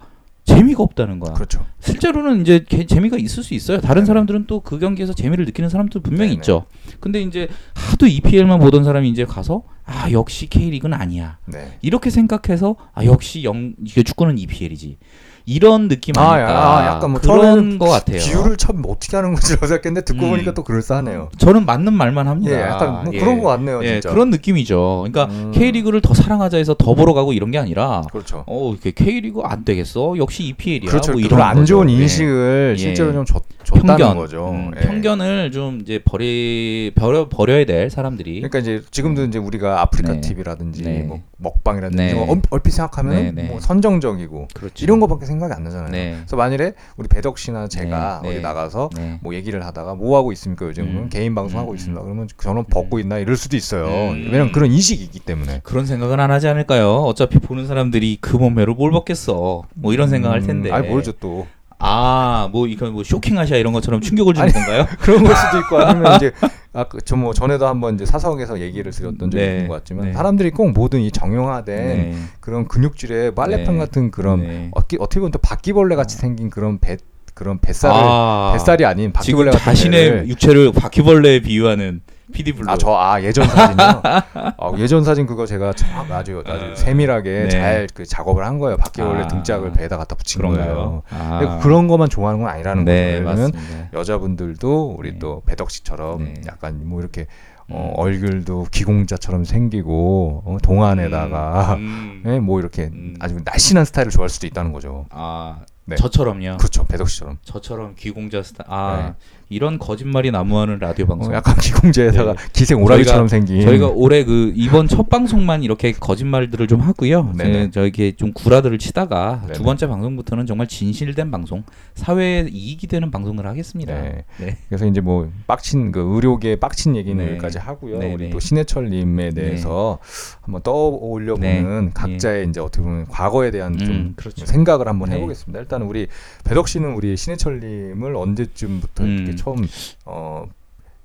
재미가 없다는 거야. 그렇죠. 실제로는 이제 개, 재미가 있을 수 있어요. 다른 네네. 사람들은 또 그 경기에서 재미를 느끼는 사람도 분명히 네네. 있죠. 근데 이제 하도 이피엘만 보던 사람이 이제 가서 아 역시 K리그는 아니야. 네. 이렇게 생각해서 아 역시 영 축구는 이피엘이지. 이런 느낌 아닐까. 아, 약간 뭐 그런 거 같아요. 비유를 참 어떻게 하는 건지 생각했는데 듣고 음. 보니까 또 그럴싸하네요. 저는 맞는 말만 합니다. 예, 약간 뭐 예. 그런 거 같네요. 예, 진짜. 그런 느낌이죠. 그러니까 음. K리그를 더 사랑하자 해서 더 보러 가고 이런 게 아니라 그렇죠. 어, K리그 안 되겠어. 역시 이피엘이야. 그렇죠. 뭐 이런 안 좋은 인식을 예. 실제로 예. 좀 줬, 줬다는 편견, 거죠. 음, 예. 편견을 좀 이제 버리, 버려, 버려야 될 사람들이. 그러니까 이제 지금도 이제 우리가 아프리카 네. 티비라든지 네. 뭐 먹방이라든지 네. 뭐 얼핏 생각하면 네. 뭐 선정적이고 그렇죠. 이런 거밖에 생각이 안 나잖아요. 네. 그래서 만일에 우리 배덕 씨나 제가 네. 어디 나가서 네. 뭐 얘기를 하다가 뭐 하고 있습니까 요즘은 음. 개인 방송 하고 음. 있습니다. 그러면 저는 벗고 있나 이럴 수도 있어요. 음. 왜냐면 그런 인식이 있기 때문에. 그런 생각은 안 하지 않을까요? 어차피 보는 사람들이 그 몸매로 뭘 벗겠어. 뭐 이런 생각할 텐데. 음. 아니 모르죠 또. 아, 뭐 이거 뭐 쇼킹아시아 이런 것처럼 충격을 주는 아니, 건가요? 그런 걸 수도 있고 아니면 이제 아까 저 뭐 전에도 한번 이제 사석에서 얘기를 드렸던 적이 네, 있는 것 같지만 네. 사람들이 꼭 모든 이 정형화된 네. 그런 근육질의 빨래판 네. 같은 그런 네. 어떻게 어떻게 보면 또 바퀴벌레 같이 생긴 그런 배 그런 뱃살을 아, 뱃살이 아닌 바퀴벌레 같은 자신의 배를. 육체를 바퀴벌레에 비유하는 피디블루. 아, 저, 아, 예전 사진이요? 아, 예전 사진 그거 제가 참 아주, 아주 어, 세밀하게 네. 잘 그 작업을 한 거예요. 바퀴벌레 아, 등짝을 배에다 갖다 붙인 그런가요? 거예요. 아. 그런 것만 좋아하는 건 아니라는 네, 거예요. 왜냐면 여자분들도 우리 네. 또 배덕 씨처럼 네. 약간 뭐 이렇게 어, 얼굴도 기공자처럼 생기고 어, 동안에다가 음. 네, 뭐 이렇게 음. 아주 날씬한 스타일을 좋아할 수도 있다는 거죠. 아. 네. 저처럼요. 그렇죠, 배덕 씨처럼. 저처럼 귀공자 스타. 아 네. 이런 거짓말이 난무하는 라디오 방송. 어, 약간 귀공자에다가 네. 기생 오라비처럼 생긴. 저희가 올해 그 이번 첫 방송만 이렇게 거짓말들을 좀 하고요. 네, 저렇게 좀 구라들을 치다가 네네. 두 번째 방송부터는 정말 진실된 방송, 사회에 이익이 되는 방송을 하겠습니다. 네. 네. 그래서 이제 뭐 빡친 그 의료계 빡친 얘기는 네. 여기까지 하고요. 네네. 우리 또 신해철님에 대해서 네. 한번 떠올려 보는 네. 각자의 네. 이제 어떻게 보면 과거에 대한 음, 좀 그렇죠. 생각을 한번 네. 해보겠습니다. 일단 우리 배덕 씨는 우리 신해철님을 언제쯤부터 음. 이렇게 처음 어,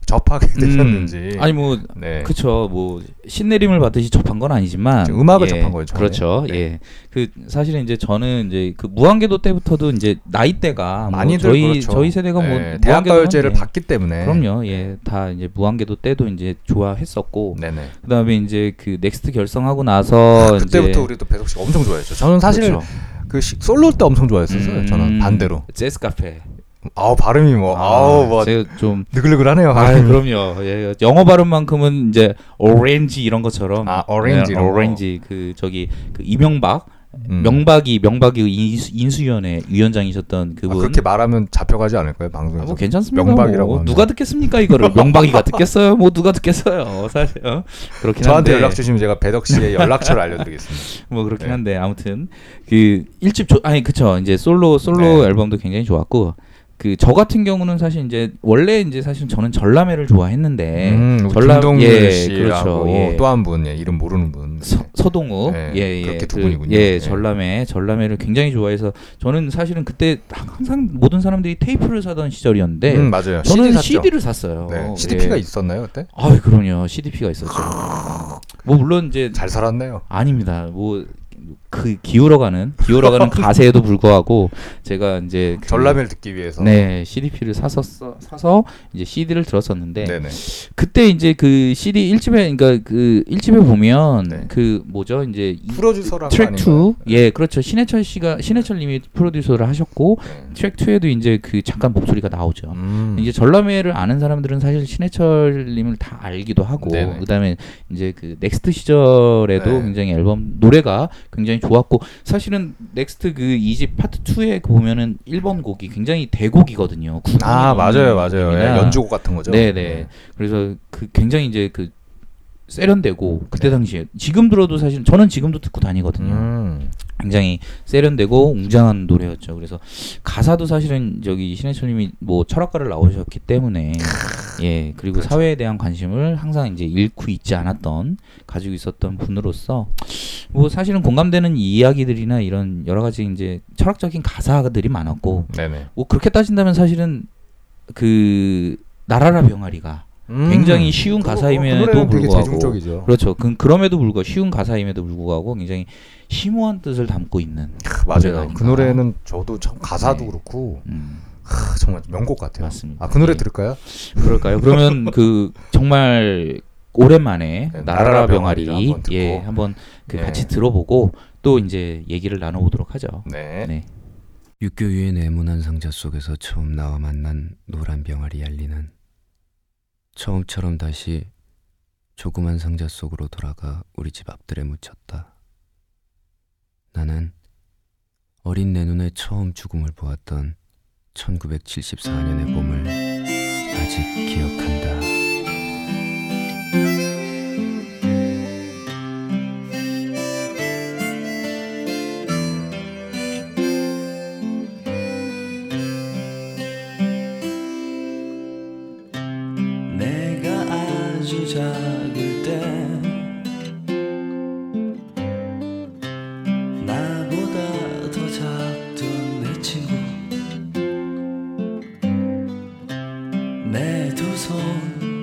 접하게 되셨는지. 음, 아니 뭐 네. 그렇죠. 뭐 신내림을 받듯이 접한 건 아니지만 음악을 예, 접한 거죠. 그렇죠. 네. 예. 그 사실은 이제 저는 이제 그 무한궤도 때부터도 이제 나이대가 많이 뭐 저희 그렇죠. 저희 세대가 네. 뭐 대학가요제를 봤기 때문에 그럼요. 예. 다 이제 무한궤도 때도 이제 좋아했었고. 네네. 그다음에 이제 그 넥스트 결성하고 나서 아, 그때부터 이제 우리도 배덕 씨 엄청 좋아했죠. 저는 사실 그렇죠. 그 시, 솔로 때 엄청 좋아했었어요. 음, 저는 반대로 재즈 카페. 아우 발음이 뭐 아우 뭐 제가 좀 느글느글하네요. 아 그럼요. 예, 영어 발음만큼은 이제 오렌지 이런 것처럼 아 오렌지 네, 오렌지 그 저기 그 이명박 음. 명박이 명박이 인수, 인수위원회 위원장이셨던 그분 아, 그렇게 말하면 잡혀가지 않을 거예요 방송에서. 아, 뭐 괜찮습니다. 명박이라고 뭐. 누가 듣겠습니까 이거를 명박이가 듣겠어요? 뭐 누가 듣겠어요? 사실 어? 그렇긴 한데 저한테 연락 주시면 제가 배덕 씨의 연락처를 알려드리겠습니다. 뭐 그렇긴 네. 한데 아무튼 그 일집 조, 아니 그쵸 이제 솔로 솔로 네. 앨범도 굉장히 좋았고. 그 저 같은 경우는 사실 이제 원래 이제 사실 저는 전람회를 좋아했는데 음, 전람 김동률 씨하고 예, 그렇죠. 또 한 분 예, 이름 모르는 분 서, 서동욱 예, 예, 그렇게 두 그, 분이군요. 예, 예. 전람회 전람회를 굉장히 좋아해서 저는 사실은 그때 항상 모든 사람들이 테이프를 사던 시절이었는데 음, 맞아요. 저는 씨디 씨디를 샀어요. 네. 씨디피가 예. 있었나요 그때? 아 그럼요. 씨디피가 있었죠. 뭐 물론 이제 잘 살았네요. 아닙니다. 뭐 그 기울어가는 기울어가는 가세에도 불구하고 제가 이제 그, 전람회를 듣기 위해서 네 씨디피를 사서 사서 이제 씨디를 들었었는데 네네. 그때 이제 그 씨디 일집에 그러니까 그 일집에 보면 네. 그 뭐죠 이제 프로듀서라고 트랙 투 예 그렇죠 신해철 씨가 신해철님이 프로듀서를 하셨고 네. 트랙 투에도 이제 그 잠깐 목소리가 나오죠. 음. 이제 전람회를 아는 사람들은 사실 신해철님을 다 알기도 하고 네네. 그다음에 이제 그 넥스트 시절에도 네. 굉장히 앨범 노래가 굉장히 좋았고 사실은 넥스트 그 이집 파트 투에 보면은 일 번 곡이 굉장히 대곡이거든요. 아 맞아요, 맞아요. 예, 연주곡 같은 거죠. 네네. 네. 그래서 그 굉장히 이제 그 세련되고 그때 당시에 지금 들어도 사실 저는 지금도 듣고 다니거든요. 음. 굉장히 세련되고 웅장한 노래였죠. 그래서 가사도 사실은 저기 신해철님이 뭐 철학가를 나오셨기 때문에 예 그리고 그렇죠. 사회에 대한 관심을 항상 이제 잃고 있지 않았던 가지고 있었던 분으로서 뭐 사실은 공감되는 이야기들이나 이런 여러 가지 이제 철학적인 가사들이 많았고 네네. 뭐 그렇게 따진다면 사실은 그 나라라 병아리가 음, 굉장히 쉬운 가사임에도 불구하고 그렇죠. 그, 그럼에도 불구하고 쉬운 가사임에도 불구하고 굉장히 심오한 뜻을 담고 있는 맞아요. 그 노래는 저도 참 가사도 네. 그렇고 음. 하, 정말 명곡 같아요. 맞습니다. 아, 그 노래 네. 들을까요? 그럴까요? 그러면 그 정말 오랜만에 네, 나라라 병아리, 병아리 한번 예 한번 그 네. 같이 들어보고 또 이제 얘기를 나눠보도록 하죠. 네. 네. 육교 위의 네모난 상자 속에서 처음 나와 만난 노란 병아리 얄리는 처음처럼 다시 조그만 상자 속으로 돌아가 우리 집 앞뜰에 묻혔다. 나는 어린 내 눈에 처음 죽음을 보았던 천구백칠십사년의 봄을 아직 기억한다. 내 두 손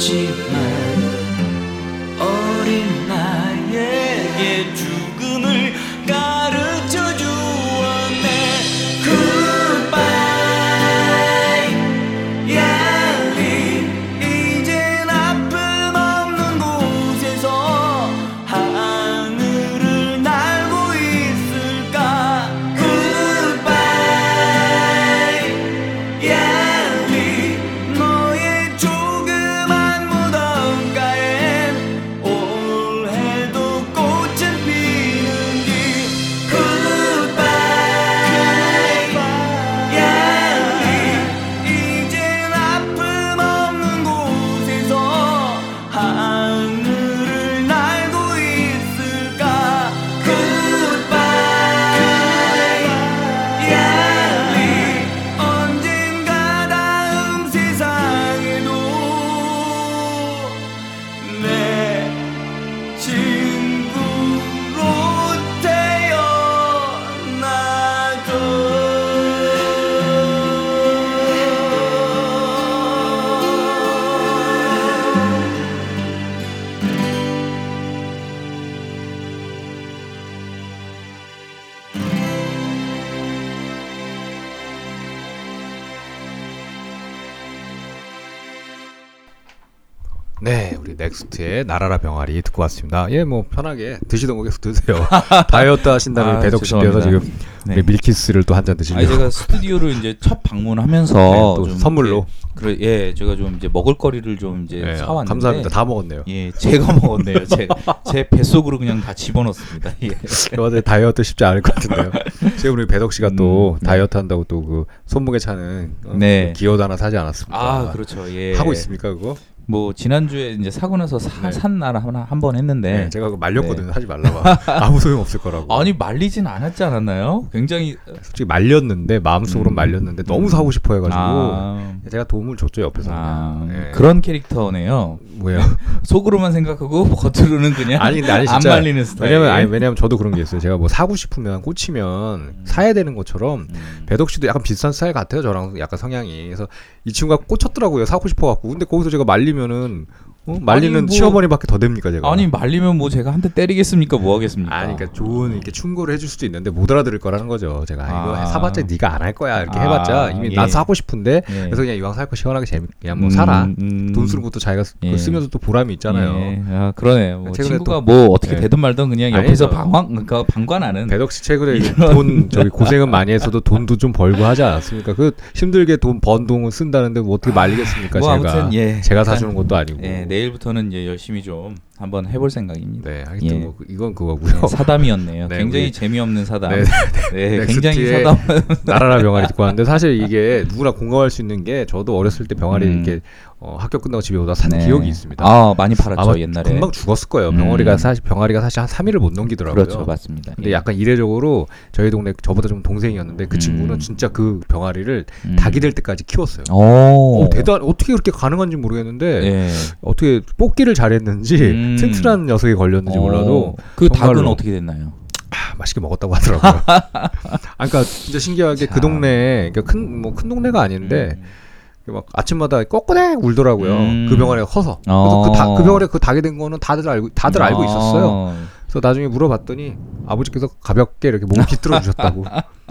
있지만 어린 나에게 죽음을 가르쳐 주었네. Goodbye 얄리, 이젠 아픔 없는 곳에서 하늘을 날고 있을까. Goodbye 얄리, 넥스트의 나라라 병아리 듣고 왔습니다. 예, 뭐 편하게 드시던 거 계속 드세요. 다이어트 하신다는 아, 배덕 씨께서 지금 네. 우리 밀키스를 또 한 잔 드시려고. 아, 제가 스튜디오를 이제 첫 방문하면서 네, 선물로 그래, 예, 제가 좀 이제 먹을거리를 좀 이제 네, 사왔는데 감사합니다. 다 먹었네요. 예, 제가 먹었네요. 제, 제 뱃속으로 그냥 다 집어넣습니다. 예. 근데 다이어트 쉽지 않을 것 같은데요. 지금 우리 배덕 씨가 음, 또 네. 다이어트 한다고 또 그 손목에 차는 네. 그 기어도 하나 사지 않았습니까? 아, 그렇죠. 예. 하고 있습니까 그거? 뭐 지난주에 이제 사고 나서 사, 네. 산 날 하나 한 번 했는데 네, 제가 말렸거든요. 네. 하지 말라고. 아무 소용 없을 거라고. 아니 말리진 않았지 않았나요? 굉장히 솔직히 말렸는데 마음속으로 음. 말렸는데 너무 사고 싶어 해가지고 아. 제가 도움을 줬죠 옆에서. 아. 네. 그런 캐릭터네요. 뭐예요? 속으로만 생각하고 겉으로는 그냥 아니, 아니, 진짜. 안 말리는 스타일. 왜냐면 아니, 왜냐면 저도 그런 게 있어요. 제가 뭐 사고 싶으면 꽂히면 사야 되는 것처럼 음. 배덕 씨도 약간 비슷한 스타일 같아요. 저랑 약간 성향이. 그래서 이 친구가 꽂혔더라고요. 사고 싶어갖고. 근데 거기서 제가 말리 말리면은 어? 말리는 뭐, 치어머니밖에 더 됩니까 제가? 아니 말리면 뭐 제가 한 대 때리겠습니까? 뭐 하겠습니까? 아니 그러니까 좋은 이렇게 충고를 해줄 수도 있는데 못 알아들을 거라는 거죠. 제가 아. 이거 사봤자 네가 안 할 거야 이렇게 아. 해봤자 이미 예. 나 사고 싶은데 예. 그래서 그냥 이왕 살 거 시원하게 재밌게 그냥 뭐 음, 사라. 음. 돈 쓰는 것도 자기가 예. 쓰면서 또 보람이 있잖아요. 예. 아, 그러네. 뭐 친구가 또, 뭐 어떻게 예. 되든 말든 그냥 옆에서 방황 그러니까 방관하는. 배덕 씨 최근에 돈 저기 고생은 많이 했어도 돈도 좀 벌고 하지 않았습니까? 그 힘들게 돈 번 돈을 쓴다는데 뭐 어떻게 말리겠습니까? 뭐, 제가 아무튼, 예. 제가 사주는 것도 아니고. 예. 내일부터는 이제 열심히 좀 한번 해볼 생각입니다. 네, 하여튼 예. 뭐 이건 그거고요. 네, 사담이었네요. 네, 굉장히 우리... 재미없는 사담. 네, 네, 네, 네 굉장히 사담. 나라라 병아리 듣고 왔는데 사실 이게 누구나 공감할 수 있는 게 저도 어렸을 때 병아리 음. 이렇게 어, 학교 끝나고 집에 오다 산 네. 기억이 있습니다. 아 많이 팔았죠 아마 옛날에. 금방 죽었을 거예요. 병아리가 음. 사실 병아리가 사실 한 삼 일을 못 넘기더라고요. 그렇죠, 맞습니다. 근데 예. 약간 이례적으로 저희 동네 저보다 좀 동생이었는데 그 음. 친구는 진짜 그 병아리를 음. 닭이 될 때까지 키웠어요. 오. 어, 대단. 어떻게 그렇게 가능한지 모르겠는데 예. 어떻게 뽑기를 잘했는지. 음. 튼튼한 녀석이 걸렸는지 오, 몰라도 그 정말로... 닭은 어떻게 됐나요? 아, 맛있게 먹었다고 하더라고요. 아, 그러니까 진짜 신기하게 자. 그 동네 그러니까 큰 뭐 큰 동네가 아닌데 음. 막 아침마다 꺼꾸댁 울더라고요. 음. 그 병아리가 커서 어. 그래서 그, 다, 그 병아리 그 닭이 된 거는 다들 알고 다들 알고 있었어요. 어. 그래서 나중에 물어봤더니 아버지께서 가볍게 이렇게 몸 비틀어 주셨다고.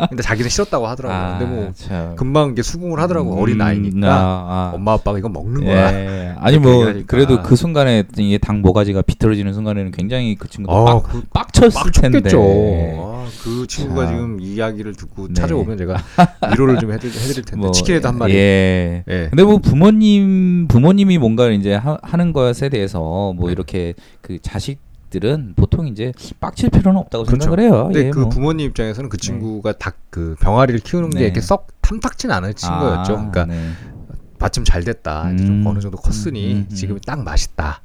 근데 자기는 싫었다고 하더라고요. 아, 근데 뭐 참. 금방 이게 수긍을 하더라고. 음, 어린 나이니까 아, 아. 엄마 아빠가 이거 먹는 거야. 예, 아니 뭐 얘기하니까. 그래도 그 순간에 이게 닭 모가지가 비틀어지는 순간에는 굉장히 그 친구가 아, 그, 빡쳤을 빡쳤겠죠. 텐데. 아, 그 친구가 자. 지금 이야기를 듣고 네. 찾아오면 제가 위로를 좀 해드릴, 해드릴 텐데 뭐, 치킨에도 한 마리. 예. 예. 근데 뭐 부모님 부모님이 뭔가 이제 하, 하는 것에 대해서 뭐 네. 이렇게 그 자식 들은 보통 이제 빡칠 필요는 없다고 그렇죠. 생각을 해요. 근데 예, 그 뭐. 부모님 입장에서는 그 친구가 네. 닭 그 병아리를 키우는 네. 게 이렇게 썩 탐탁진 않은 친구였죠. 아, 그러니까 네. 마침 잘 됐다. 음, 이제 좀 어느 정도 컸으니 음, 음, 지금이 딱 맛있다.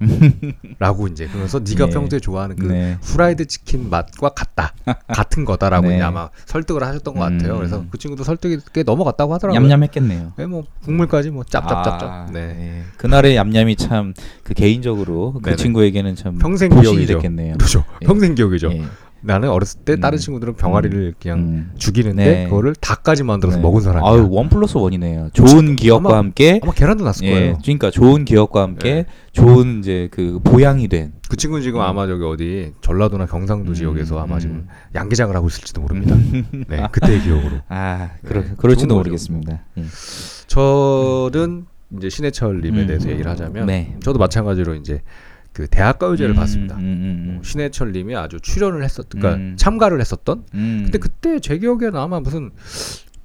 라고 이제 그러면서 네가 네. 평소에 좋아하는 그 네. 후라이드 치킨 맛과 같다. 같은 거다라고 네. 이제 아마 설득을 하셨던 것 같아요. 음. 그래서 그 친구도 설득이 꽤 넘어갔다고 하더라고요. 얌얌했겠네요. 네, 뭐 국물까지 뭐 짭짭짭짭. 아, 네. 네. 그날의 얌얌이 참 그 개인적으로 그 네네. 친구에게는 참 평생 기억이 됐겠네요. 그렇죠. 예. 평생 기억이죠. 예. 나는 어렸을 때 음. 다른 친구들은 병아리를 음. 그냥 음. 죽이는데 네. 그거를 닭까지 만들어서 네. 먹은 사람이야. 아유, 원 플러스 원이네요. 좋은 기억과 아마, 함께 아마 계란도 났을 예, 거예요. 그러니까 좋은 기억과 함께 네. 좋은 이제 그 보양이 된 그 친구는 지금 음. 아마 저기 어디 전라도나 경상도 음. 지역에서 아마 지금 음. 양계장을 하고 있을지도 모릅니다. 음. 네, 그때의 기억으로. 아, 그러, 네, 그럴지도 모르겠습니다. 예. 저는 이제 신해철님에 음. 대해서 얘기를 하자면 네. 저도 마찬가지로 이제 그 대학가요제를 음, 봤습니다. 음, 음, 음. 신해철님이 아주 출연을 했었던, 그러니까 음. 참가를 했었던. 음. 근데 그때 제 기억에는 아마 무슨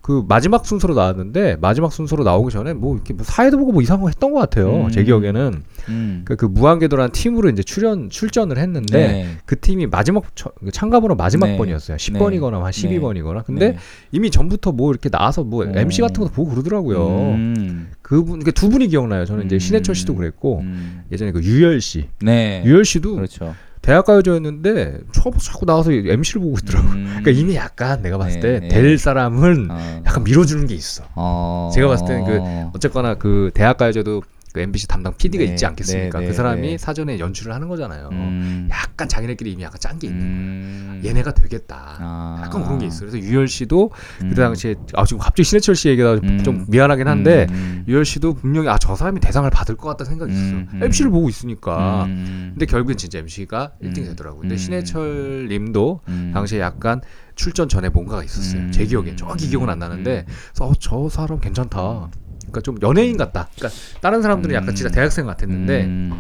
그 마지막 순서로 나왔는데 마지막 순서로 나오기 전에 뭐 이렇게 뭐 사회도 보고 뭐 이상한 거 했던 것 같아요. 음. 제 기억에는 음. 그, 그 무한궤도라는 팀으로 이제 출연 출전을 했는데 네. 그 팀이 마지막 참가번호 마지막 네. 번이었어요. 십 번이거나 한 네. 십이 번이거나. 근데 네. 이미 전부터 뭐 이렇게 나와서 뭐 오. 엠씨 같은 것도 보고 그러더라고요. 음. 그분, 그 두 분이 기억나요. 저는 이제 음. 신해철 씨도 그랬고, 음. 예전에 그 유열 씨. 네. 유열 씨도. 그렇죠. 대학가요제였는데, 처음 자꾸 나와서 엠씨를 보고 있더라고요. 음. 그러니까 이미 약간 내가 봤을 때, 네, 될 네. 사람은 어. 약간 밀어주는 게 있어. 어. 제가 봤을 때는 그, 어쨌거나 그 대학가요제도 그 엠비씨 담당 피디가 네. 있지 않겠습니까? 네. 네. 그 사람이 네. 사전에 연출을 하는 거잖아요. 음. 약간 자기네끼리 이미 약간 짠 게 있는 음. 거야. 얘네가 되겠다. 아. 약간 그런 게 있어. 그래서 유열 씨도 음. 그때 당시에, 아, 지금 갑자기 신해철 씨 얘기가 음. 좀 미안하긴 한데, 음. 유열 씨도 분명히, 아, 저 사람이 대상을 받을 것 같다는 생각이 음. 있어. 엠씨를 보고 있으니까. 음. 근데 결국엔 진짜 엠씨가 음. 일 등이 되더라고요. 근데 음. 신해철 님도 음. 당시에 약간 출전 전에 뭔가가 있었어요. 음. 제 기억엔. 정확히 기억은 안 나는데, 그래서 어, 저 사람 괜찮다. 그러니까 좀 연예인 같다. 그러니까 다른 사람들은 약간 진짜 대학생 같았는데 음.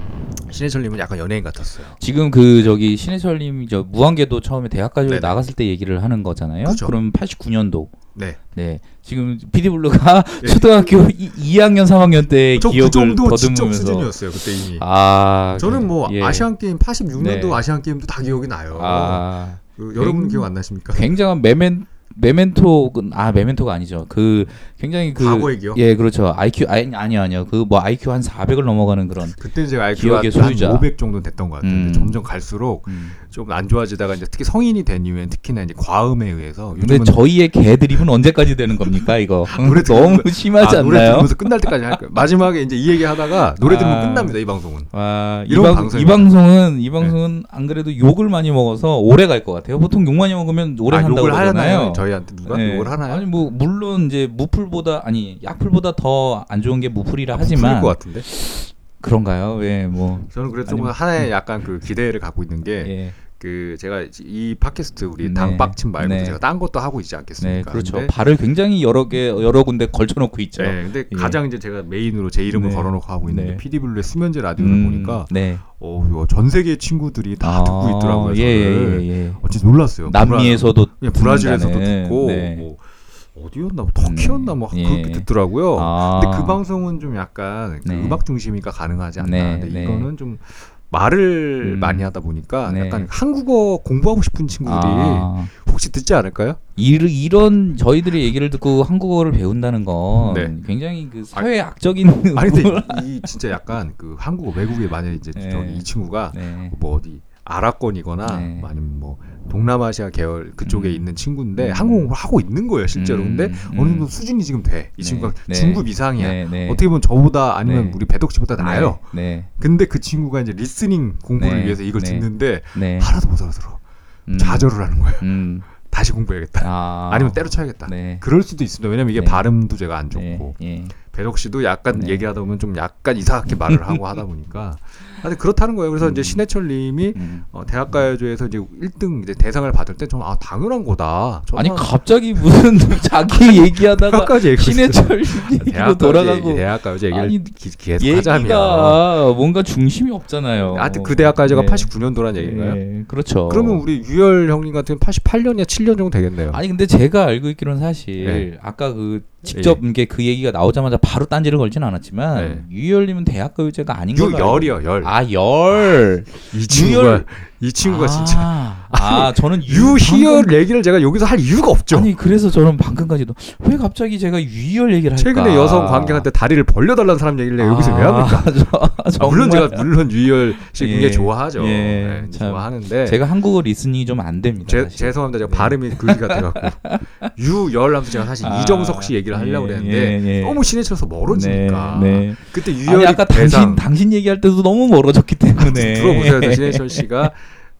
신해철님은 약간 연예인 같았어요. 지금 그 저기 신해철님 저 무한궤도 처음에 대학가요제 나갔을 때 얘기를 하는 거잖아요. 그죠. 그럼 팔십구 년도. 네. 네. 지금 피디블루가 예. 초등학교 이 학년, 삼 학년 때 기억을 더듬으면서. 그 정도 지적 수준이었어요. 그때 이미. 아, 저는 뭐 예. 아시안게임 팔십육 년도 네. 아시안게임도 다 기억이 나요. 아, 그, 여러분 기억 안 나십니까? 굉장한 매멘. 메멘토 아 메멘토가 아니죠. 그 굉장히 그 과거의 기억. 예, 그렇죠. 아이큐 아니 아니요. 아니요. 그 뭐 아이큐 한 사백을 넘어가는 그런 그때 제가 아이큐가 한 오백 정도 됐던 것 같은데 음. 점점 갈수록 음. 좀 안 좋아지다가 이제 특히 성인이 된 이후엔 특히나 이제 과음에 의해서 근데 저희의 개드립은 언제까지 되는 겁니까, 이거? 노래 너무 심하지 아, 않나요? 노래 들으면서 끝날 때까지 할 거예요. 마지막에 이제 이 얘기 하다가 노래 들으면 아, 끝납니다, 이 방송은. 아, 이, 방, 이 방송은 이 방송은 네. 안 그래도 욕을 많이 먹어서 오래 갈 것 같아요. 보통 욕 많이 먹으면 오래 아, 산다고 그러잖아요. 저희한테 누가 네. 욕을 하나요? 아니 뭐 물론 이제 무풀보다 아니 약풀보다 더 안 좋은 게 무풀이라 아, 하지만 무풀일 것 같은데 그런가요? 예, 뭐 저는 그래도 아니면, 하나의 약간 그 기대를 갖고 있는 게 예. 그 제가 이 팟캐스트 우리 네. 당박침 말고도 네. 제가 딴 것도 하고 있지 않겠습니까? 네, 그렇죠. 근데, 발을 굉장히 여러 개 여러 군데 걸쳐놓고 있죠. 네, 근데 예. 가장 이제 제가 메인으로 제 이름을 네. 걸어놓고 하고 있는데 네. 피디블루의 수면제 라디오를 음, 보니까 네. 어, 전 세계 친구들이 다 아, 듣고 있더라고요. 예, 예, 예. 어, 진짜 놀랐어요. 남미에서도 브라, 브라질에서도 듣고. 네. 뭐, 어디였나, 뭐, 터키였나, 뭐 네. 그렇게 듣더라고요. 아. 근데 그 방송은 좀 약간 네. 그 음악 중심이니까 가능하지 않나. 네, 근데 네. 이거는 좀 말을 음. 많이 하다 보니까 네. 약간 한국어 공부하고 싶은 친구들이 아. 혹시 듣지 않을까요? 이, 이런 저희들의 얘기를 듣고 한국어를 배운다는 건 네. 굉장히 그 사회 악적인 아니, 아니 근데 이, 이 진짜 약간 그 한국어 외국에 만약에 이제 네. 저기 이 친구가 네. 뭐 어디 아랍권이거나 네. 아니면 뭐 동남아시아 계열 그쪽에 음. 있는 친구인데 음. 한국 공부를 하고 있는 거예요 실제로. 음. 근데 음. 어느 정도 수준이 지금 돼. 이 네. 친구가 네. 중급 이상이야. 네. 네. 어떻게 보면 저보다 아니면 네. 우리 배덕 씨보다 네. 나아요. 네. 근데 그 친구가 이제 리스닝 공부를 네. 위해서 이걸 네. 듣는데 네. 하나도 못 알아들어. 음. 좌절을 하는 거예요. 음. 다시 공부해야겠다. 아. 아니면 때려쳐야겠다. 네. 그럴 수도 있습니다. 왜냐면 이게 네. 발음도 제가 안 좋고 네. 네. 배덕 씨도 약간 네. 얘기하다 보면 좀 약간 이상하게 말을 하고 하다 보니까 아니 그렇다는 거예요. 그래서 음. 이제 신해철님이 음. 어, 대학가요제에서 이제 일 등 이제 대상을 받을 때 저는 아 당연한 거다. 아니 갑자기 무슨 자기 얘기하다가 신해철 얘기로 돌아가고 대학가요제 얘기를 기, 계속 하자면 뭔가 중심이 없잖아요. 하여튼 그 대학가요제가 네. 팔십구 년도란 얘기인가요? 네. 그렇죠. 그러면 우리 유열 형님 같은 팔십팔 년이나 칠 년 정도 되겠네요. 아니 근데 제가 알고 있기로는 사실 네. 아까 그 직접 예. 이게 그 얘기가 나오자마자 바로 딴지를 걸진 않았지만 예. 유열님은 대학가요제가 아닌 거예요. 열이요, 열. 아 열. 이 친구가 이 친구가 아, 진짜. 아 아니, 저는 유희열 방금... 얘기를 제가 여기서 할 이유가 없죠. 아니 그래서 저는 방금까지도 왜 갑자기 제가 유희열 얘기를 할까. 최근에 여성 관객한테 다리를 벌려달라는 사람 얘기를 내가 여기서 아, 왜 합니까? 저, 저, 물론 제가 물론 유희열 씨 굉장히 예, 좋아하죠. 예, 네, 좋아하는데 제가 한국어 리스닝이 좀 안 됩니다. 제, 죄송합니다. 제가 네. 발음이 그지 같아갖고 유열 하면서 제가 사실 아, 이정석 씨 얘기. 하려고 그랬는데 예, 예. 너무 신해철에서 멀어지니까 네, 네. 그때 유열이 아니, 아까 대상... 당신, 당신 얘기할 때도 너무 멀어졌기 때문에 아, 들어보세요. 신해철 씨가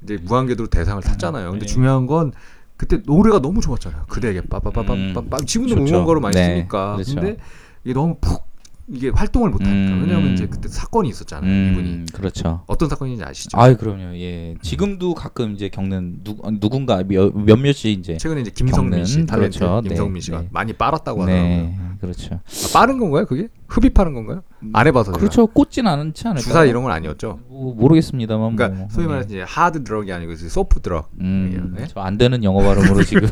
이제 무한궤도로 대상을 탔잖아요. 근데 네. 중요한 건 그때 노래가 너무 좋았잖아요. 그대에게 빠빠빠빠빠. 지금도 응원가로 많이 쓰니까. 네. 근데 이게 너무 푹 이게 활동을 못하니까. 음. 왜냐하면 이제 그때 사건이 있었잖아요. 음. 이분이. 그렇죠. 어떤 사건인지 아시죠? 아, 그럼요. 예. 지금도 가끔 이제 겪는 누, 누군가 몇, 몇몇이 이제 최근에 이제 김성민 씨, 탤런트 그렇죠. 김성민 네. 씨가 네. 많이 빨았다고 네. 하더라고요. 그렇죠. 아, 빠른 건가요? 그게 흡입하는 건가요? 안 해봐서. 그렇죠. 꽂진 않지 않을까요? 주사 이런 건 아니었죠. 뭐, 모르겠습니다만. 그러니까 뭐, 소위 말해서 네. 이제 하드 드럭이 아니고 소프트 드럭. 음, 네? 저 안 되는 영어 발음으로 지금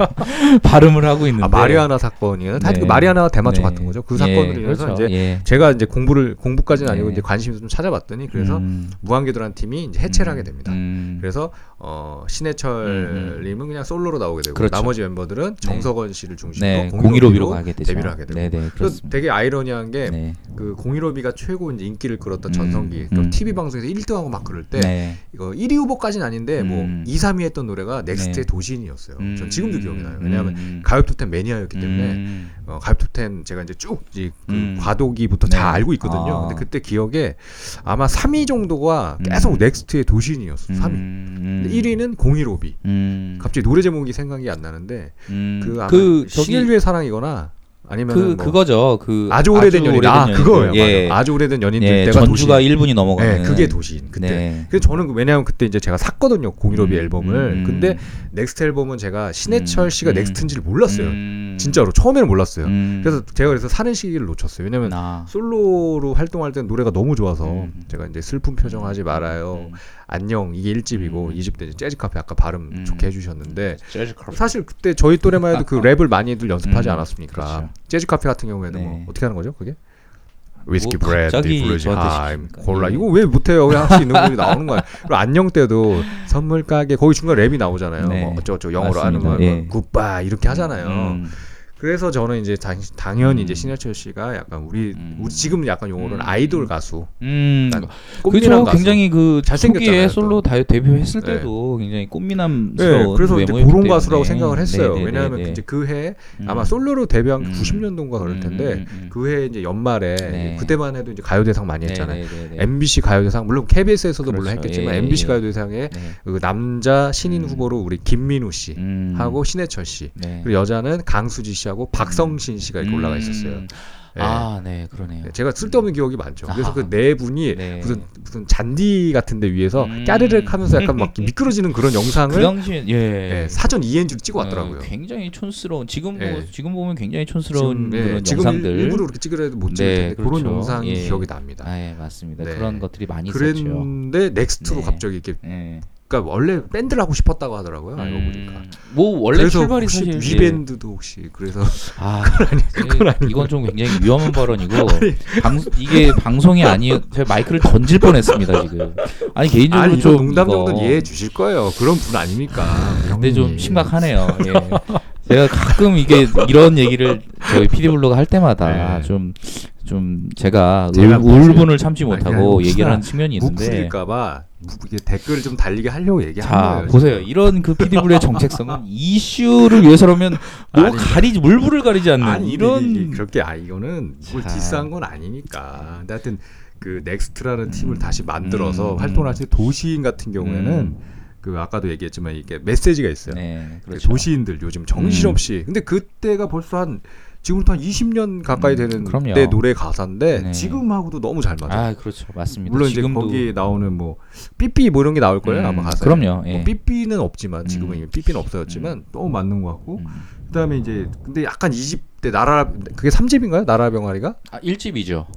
발음을 하고 있는데. 아, 마리아나 사건이요. 사실 네. 그 마리아나 대마초 네. 같은 거죠. 그 사건으로 인해서 예, 그렇죠. 이제 예. 제가 이제 공부를 공부까지는 아니고 예. 이제 관심을 좀 찾아봤더니 그래서 음. 무한궤도라는 팀이 이제 해체를 음. 하게 됩니다. 음. 그래서 어, 신해철 음. 님은 그냥 솔로로 나오게 되고 그렇죠. 나머지 멤버들은 정석원 네. 씨를 중심으로 네. 공일오비로 하게 되죠. 데뷔를 하게 되고. 네, 네, 그래서 되게 아이러니한 게 네. 그 공일오비가 최고 이제 인기를 끌었던 음, 전성기 음. 티비 방송에서 일 등하고 막 그럴 때 네. 이거 일 위 후보까지는 아닌데 음. 뭐 이, 삼위 했던 노래가 넥스트의 네. 도시인이었어요. 음. 전 지금도 기억이 나요. 왜냐하면 음. 가요톱텐 매니아였기 때문에 음. 어, 가요톱텐 제가 이제 쭉 이, 그 음. 과도기부터 네. 다 알고 있거든요. 아. 근데 그때 기억에 아마 삼위 정도가 계속 음. 넥스트의 도시인이었어요. 삼위. 음. 근데 일 위는 공일오비. 음. 갑자기 노래 제목이 생각이 안 나는데 음. 그 아마 그 십일 위의 사랑이거나 아니면 그 뭐 그거죠. 그 아주 오래된 연인. 아, 그거예요. 예. 아주 오래된 연인들 예. 때가 전주가 도시인. 일 분이 넘어가는. 네, 그게 도시인. 그때. 네. 그래서 저는 왜냐하면 그때 이제 제가 샀거든요. 공일오비 음, 앨범을. 음. 근데 넥스트 앨범은 제가 신해철 씨가 음, 넥스트인지를 몰랐어요. 음. 진짜로 처음에는 몰랐어요. 음. 그래서 제가 그래서 사는 시기를 놓쳤어요. 왜냐면 아. 솔로로 활동할 때는 노래가 너무 좋아서 음. 제가 이제 슬픈 표정하지 말아요. 음. 안녕 이게 일집이고 음. 이집 때 이제 재즈 카페 아까 발음 음. 좋게 해주셨는데 재즈 카페. 사실 그때 저희 또래만 해도 그 랩을 많이들 연습하지 음. 않았습니까? 그렇죠. 재즈 카페 같은 경우에는 네. 뭐 어떻게 하는 거죠? 그게 위스키 브레드, 블루지 하임, 콜라 이거 왜 못해요? 그냥 할 수 있는 곡이 나오는 거야. 그리고 안녕 때도 선물 가게 거기 중간 랩이 나오잖아요. 네. 뭐 어쩌고저쩌고 영어로 하는 거 예. 굿바이 이렇게 하잖아요. 음. 그래서 저는 이제 당, 당연히 음. 이제 신해철 씨가 약간 우리, 음. 우리 지금 약간 용어로는 음. 아이돌 가수. 음. 그렇죠. 가수. 굉장히 그 초기에 솔로 다, 데뷔했을 네. 때도 굉장히 꽃미남스러운. 네. 그래서 이제 고런 가수라고 네. 생각을 했어요. 네. 네. 왜냐하면 네. 이제 그 해 음. 아마 솔로로 데뷔한 게 구십년도인가 그럴 텐데 음. 그 해 이제 연말에 네. 그때만 해도 이제 가요대상 많이 했잖아요. 네. 네. 네. 엠비씨 가요대상 물론 케이비에스에서도 그렇죠. 물론 했겠지만 네. 엠비씨 가요대상에 네. 그 남자 신인 음. 후보로 우리 김민우 씨 음. 하고 신해철 씨 네. 그리고 여자는 강수지 씨 하고 박성신 씨가 이렇게 음. 올라가 있었어요. 네. 아, 네, 그러네요. 제가 쓸데없는 기억이 많죠. 그래서 그 네 분이 네. 무슨 무슨 잔디 같은데 위에서 음. 까르륵하면서 약간 막 미끄러지는 그런 영상을 그 당시에 예. 네, 사전 이엔지로 찍어 왔더라고요. 어, 굉장히 촌스러운 지금 예. 보, 지금 보면 굉장히 촌스러운 지금, 그런 예. 영상들 지금 일부러 그렇게 찍으려도 못 찍을 텐데 네, 그렇죠. 그런 영상이 예. 기억이 납니다. 아, 예, 맞습니다. 네. 그런 것들이 많이 있었죠. 그런데 넥스트로 네. 갑자기 이렇게. 네. 그러니까 원래 밴드를 하고 싶었다고 하더라고요. 음. 알고 보니까. 뭐 원래 출발이 혹시 사실 위 밴드도 혹시 그래서 아, 그건 아니, 그건 아니 이건 좀 굉장히 위험한 발언이고 아니, 방, 이게 방송이 아니에요. 제가 마이크를 던질 뻔했습니다 지금. 아니 개인적으로 아니, 좀 농담 정도는 이해해 주실 거예요. 그런 분 아닙니까? 아, 근데 좀 심각하네요. 예. 제가 가끔 이게 이런 얘기를 저희 피디블루가 할 때마다 네. 좀. 좀 제가, 제가 울, 울분을 참지 못하고 아니, 얘기를 하는 측면이 있는데 묵힐까봐 댓글을 좀 달리게 하려고 얘기하는 자, 거예요. 보세요. 이런 그 피디블루의 정책성은 이슈를 위해서라면 뭐 가리지 물불을 가리지 않는 아니, 이런 그렇게 아 이거는 뭘 디스한 건 아니니까. 근데 하여튼 그 넥스트라는 음, 팀을 다시 만들어서 음, 활동을 하시는 도시인 같은 경우에는. 음. 그 아까도 얘기했지만 이게 메시지가 있어요. 네, 그렇죠. 도시인들 요즘 정신없이. 음. 근데 그때가 벌써 한 지금부터 한 이십년 가까이 되는 음, 때 노래 가사인데 네. 지금하고도 너무 잘 맞아요. 아, 그렇죠, 맞습니다. 물론 지금도... 이제 거기에 나오는 뭐 삐삐 뭐 이런 게 나올 거예요 음, 아마 가사. 그럼요. 예. 뭐 삐삐는 없지만 지금은 음. 삐삐는 없어졌지만 음. 너무 맞는 것 같고. 음. 그다음에 이제 근데 약간 이집때 나라 그게 삼집인가요? 나라 병아리가? 아, 일집이죠.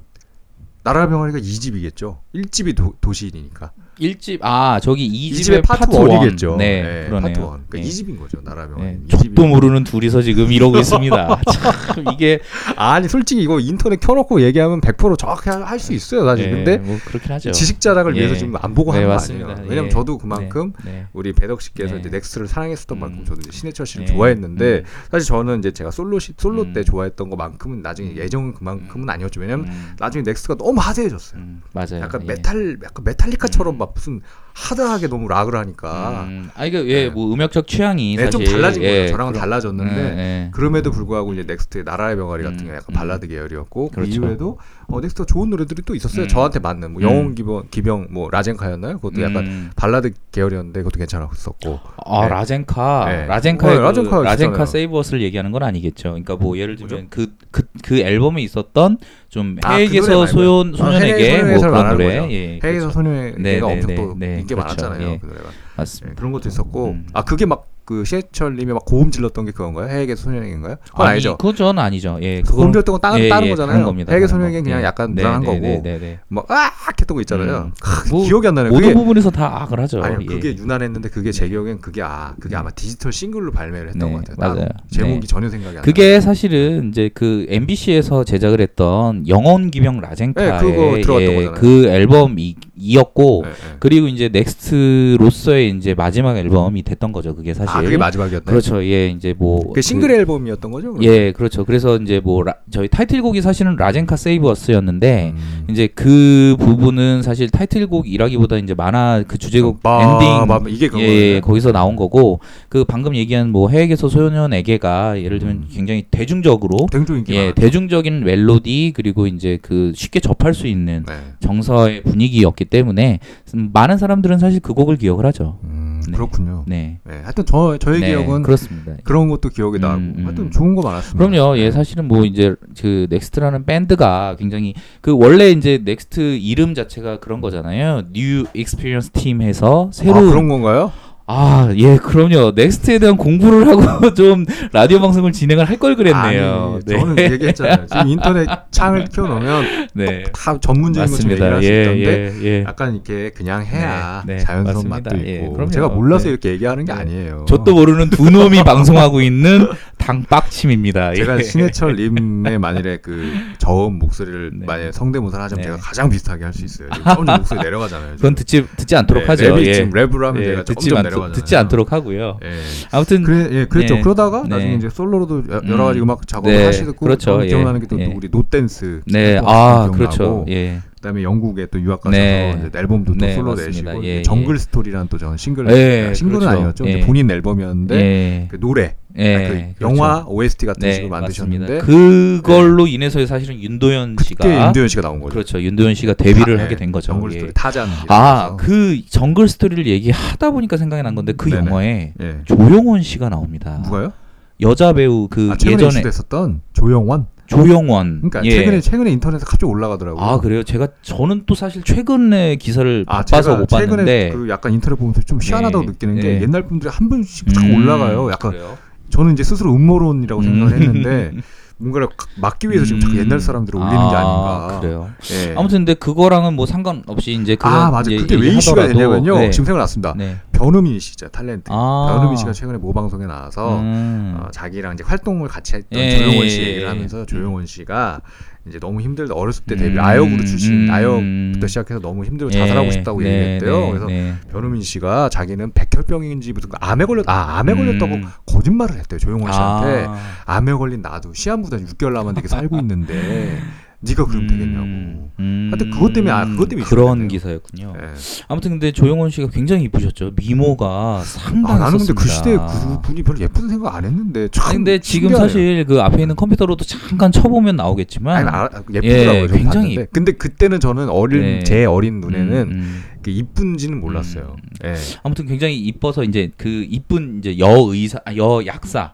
나라 병아리가 이집이겠죠. 일집이 도, 도시인이니까. 일집 아 저기 이집의 파트 원이겠죠. 네, 네 파트 원. 그러니까 네. 이집인 거죠. 나라 병아리. 네. 족도 모르는 둘이서 지금 이러고 있습니다. 참 이게 아니 솔직히 이거 인터넷 켜놓고 얘기하면 백 퍼센트 정확히 할 수 있어요. 사실 네, 근데 뭐 그렇긴 하죠. 지식 자랑을 예. 위해서 지금 안 보고 하는 네, 거 아니에요. 왜냐면 예. 저도 그만큼 네, 네. 우리 배덕 씨께서 네. 이제 넥스트를 사랑했었던 음. 만큼 저도 이제 신해철 씨를 네. 좋아했는데 음. 사실 저는 이제 제가 솔로 시, 솔로 음. 때 좋아했던 것만큼은 나중에 예정은 그만큼은 아니었죠. 왜냐면 음. 나중에 넥스트가 너무 너무 화사해졌어요. 음, 맞아요. 약간 메탈, 예. 약간 메탈리카처럼 음. 막 무슨 하드하게 너무 락을 하니까. 음, 아 이게 예, 네. 뭐 음역적 취향이 네, 사실 좀 달라진 예, 거예요. 저랑은 그럼, 달라졌는데 예, 예. 그럼에도 불구하고 이제 넥스트의 나라의 병아리 같은 게 음, 약간 발라드 계열이었고 음, 그렇죠. 그 이후에도 어, 넥스트가 좋은 노래들이 또 있었어요. 음. 저한테 맞는 뭐 영혼 기병, 기병 뭐 라젠카였나요? 그것도 약간 음. 발라드 계열이었는데 그것도 괜찮았었고. 아 네. 라젠카, 네. 라젠카의 네, 그, 라젠카, 라젠카 세이버스를 얘기하는 건 아니겠죠. 그러니까 뭐 예를 들면 그그 그, 그 앨범에 있었던 좀 해외에서 소년 소년에게 뭐 그런 노래, 해외에서 소년에게가 엄청 또 인기 많았잖아요. 그 노래가 맞습니다. 그런 것도 있었고, 아 그게 막 그 신해철님이 막 고음 질렀던 게 그건가요? 해외에서 소년에게인가요? 그건 아니죠. 그건 아니죠. 예, 고음 질렀던 건 다른 다른 거잖아요. 해외 소년에게 그냥 약간 무난한 거고, 막 아 했던 거 있잖아요. 기억이 안 나네요. 모든 부분에서 다 악을 하죠. 아니 그게 유난했는데 그게 제 기억엔 그게 아 그게 아마 디지털 싱글로 발매를 했던 것 같아요. 맞아요. 제목이 전혀 생각이 안 나요. 그게 사실은 이제 그 엠비씨에서 제작을 했던 영혼 기병 라젠카의 네, 예, 그 앨범이었고 네, 네. 그리고 이제 넥스트로서의 이제 마지막 앨범이 됐던 거죠. 그게 사실 아, 그게 마지막이었다. 그렇죠. 예, 이제 뭐 그 싱글 그, 앨범이었던 거죠. 그러면? 예, 그렇죠. 그래서 이제 뭐 라, 저희 타이틀곡이 사실은 라젠카 세이브어스였는데 음. 이제 그 부분은 사실 타이틀곡이라기보다 이제 만화 그 주제곡 마, 엔딩 마, 이게 예, 예, 거기서 나온 거고 그 방금 얘기한 뭐 해외에서 소년에게가 예를 들면 음. 굉장히 대중적으로 예, 대중적인 멜로디 그리고 이제 그 쉽게 접할 수 있는 네. 정서의 분위기였기 때문에 많은 사람들은 사실 그 곡을 기억을 하죠. 음, 네. 그렇군요. 네. 네. 하여튼 저 저의 네, 기억은 그렇습니다. 그런 것도 기억이 음, 나고 음. 하여튼 좋은 거 많았습니다. 그럼요. 예, 사실은 뭐 이제 그 넥스트라는 밴드가 굉장히 그 원래 이제 넥스트 이름 자체가 그런 거잖아요. 뉴 익스피리언스 팀 해서 새로 아, 그런 건가요? 아, 예, 그럼요. 넥스트에 대한 공부를 하고 좀 라디오 방송을 진행을 할 걸 그랬네요. 아니, 네. 저는 얘기했잖아요. 지금 인터넷 창을 켜놓으면 네. 다 전문적인 것처럼 얘기를 할 수 예, 있던데 예, 예. 약간 이렇게 그냥 해야 네, 네. 자연스러운 맞습니다. 맛도 있고 예, 제가 몰라서 네. 이렇게 얘기하는 게 아니에요. 저도 모르는 두 놈이 방송하고 있는 당박침입니다. 제가 예. 신해철 님의 만일에 그 저음 목소리를 네. 만약에 성대모사를 하자면 네. 제가 가장 비슷하게 할 수 있어요. 점점 목소리 내려가잖아요. 그건 듣지, 듣지 않도록 네, 하죠. 랩이 예. 지금 랩을 하면 예. 제가 듣지 않도록 듣지 않도록 하고요. 예. 아무튼 그래, 예, 그랬죠. 예. 그러다가 나중에 네. 이제 솔로로도 여러 가지 음악 작업을 네. 하시고 그렇죠. 기억나는 게 또 예. 우리 노댄스. 네, 아 그렇죠. 예. 그다음에 영국에 또 유학 가셔서 네. 앨범도 또 네, 솔로 맞습니다. 내시고 예, 정글 예. 스토리란 또 저는 싱글 예, 싱글은 그렇죠. 아니었죠. 예. 본인 앨범이었는데 예. 그 노래, 예, 그 그렇죠. 영화 오에스티 같은 네, 식으로 만드셨는데 맞습니다. 그걸로 네. 인해서 사실은 윤도현 씨가 그때 윤도현 씨가 나온 거죠. 그렇죠. 윤도현 씨가 데뷔를 타, 하게 된 거죠. 정글 스토리 예. 타잔. 아, 그 정글 스토리를 얘기하다 보니까 생각이 난 건데 그 네네. 영화에 예. 조영원 씨가 나옵니다. 누가요? 여자 배우 그 아, 예전에 했었던 조영원. 조영원. 그러니까 예. 최근에 최근에 인터넷에 갑자기 올라가더라고요. 아 그래요? 제가 저는 또 사실 최근에 기사를 아, 바빠서 못 최근에 봤는데 그 약간 인터넷 보면서 좀 희한하다고 예. 느끼는 게 예. 옛날 분들이 한 번씩 음, 자꾸 올라가요. 약간 그래요? 저는 이제 스스로 음모론이라고 생각을 했는데. 뭔가를 막기 위해서 지금 자꾸 옛날 사람들을 올리는 아, 게 아닌가. 그래요. 예. 아무튼 근데 그거랑은 뭐 상관없이 이제 그 아 맞아. 그게 왜 이슈가 되냐면요. 네. 지금 생각났습니다. 네. 변우민 씨죠, 탤런트. 아. 변우민 씨가 최근에 모 방송에 나와서 음. 어, 자기랑 이제 활동을 같이 했던 예. 조영원 씨 얘기를 하면서 조영원 씨가 이제 너무 힘들다. 어렸을 때 데뷔 음. 아역으로 출신 음. 아역부터 시작해서 너무 힘들고 예. 자살하고 싶다고 네. 얘기했대요. 네. 그래서 네. 변우민 씨가 자기는 백혈병인지 무슨 암에 걸렸다. 아, 암에 음. 걸렸다고 거짓말을 했대요. 조영원 씨한테. 아. 암에 걸린 나도 시한부 육 개월 남았는데 살고 있는데 네가 그럼 음, 되겠냐고. 음, 하여튼 그것 때문에 아 그것 때문에 그런 기사였군요. 네. 아무튼 근데 조영원 씨가 굉장히 이쁘셨죠. 미모가 상당히. 아, 나는 근데 그 시대에 그 분이 별로 예쁜 생각 안 했는데. 참 근데 지금 신기하네요. 사실 그 앞에 있는 컴퓨터로도 잠깐 쳐보면 나오겠지만. 아, 예쁘더라고요. 예, 굉장히. 봤는데. 근데 그때는 저는 어린 네. 제 어린 눈에는. 음, 음. 그 이쁜지는 몰랐어요. 음, 네. 아무튼 굉장히 이뻐서 이제 그 이쁜 이제 여의사, 아, 여약사.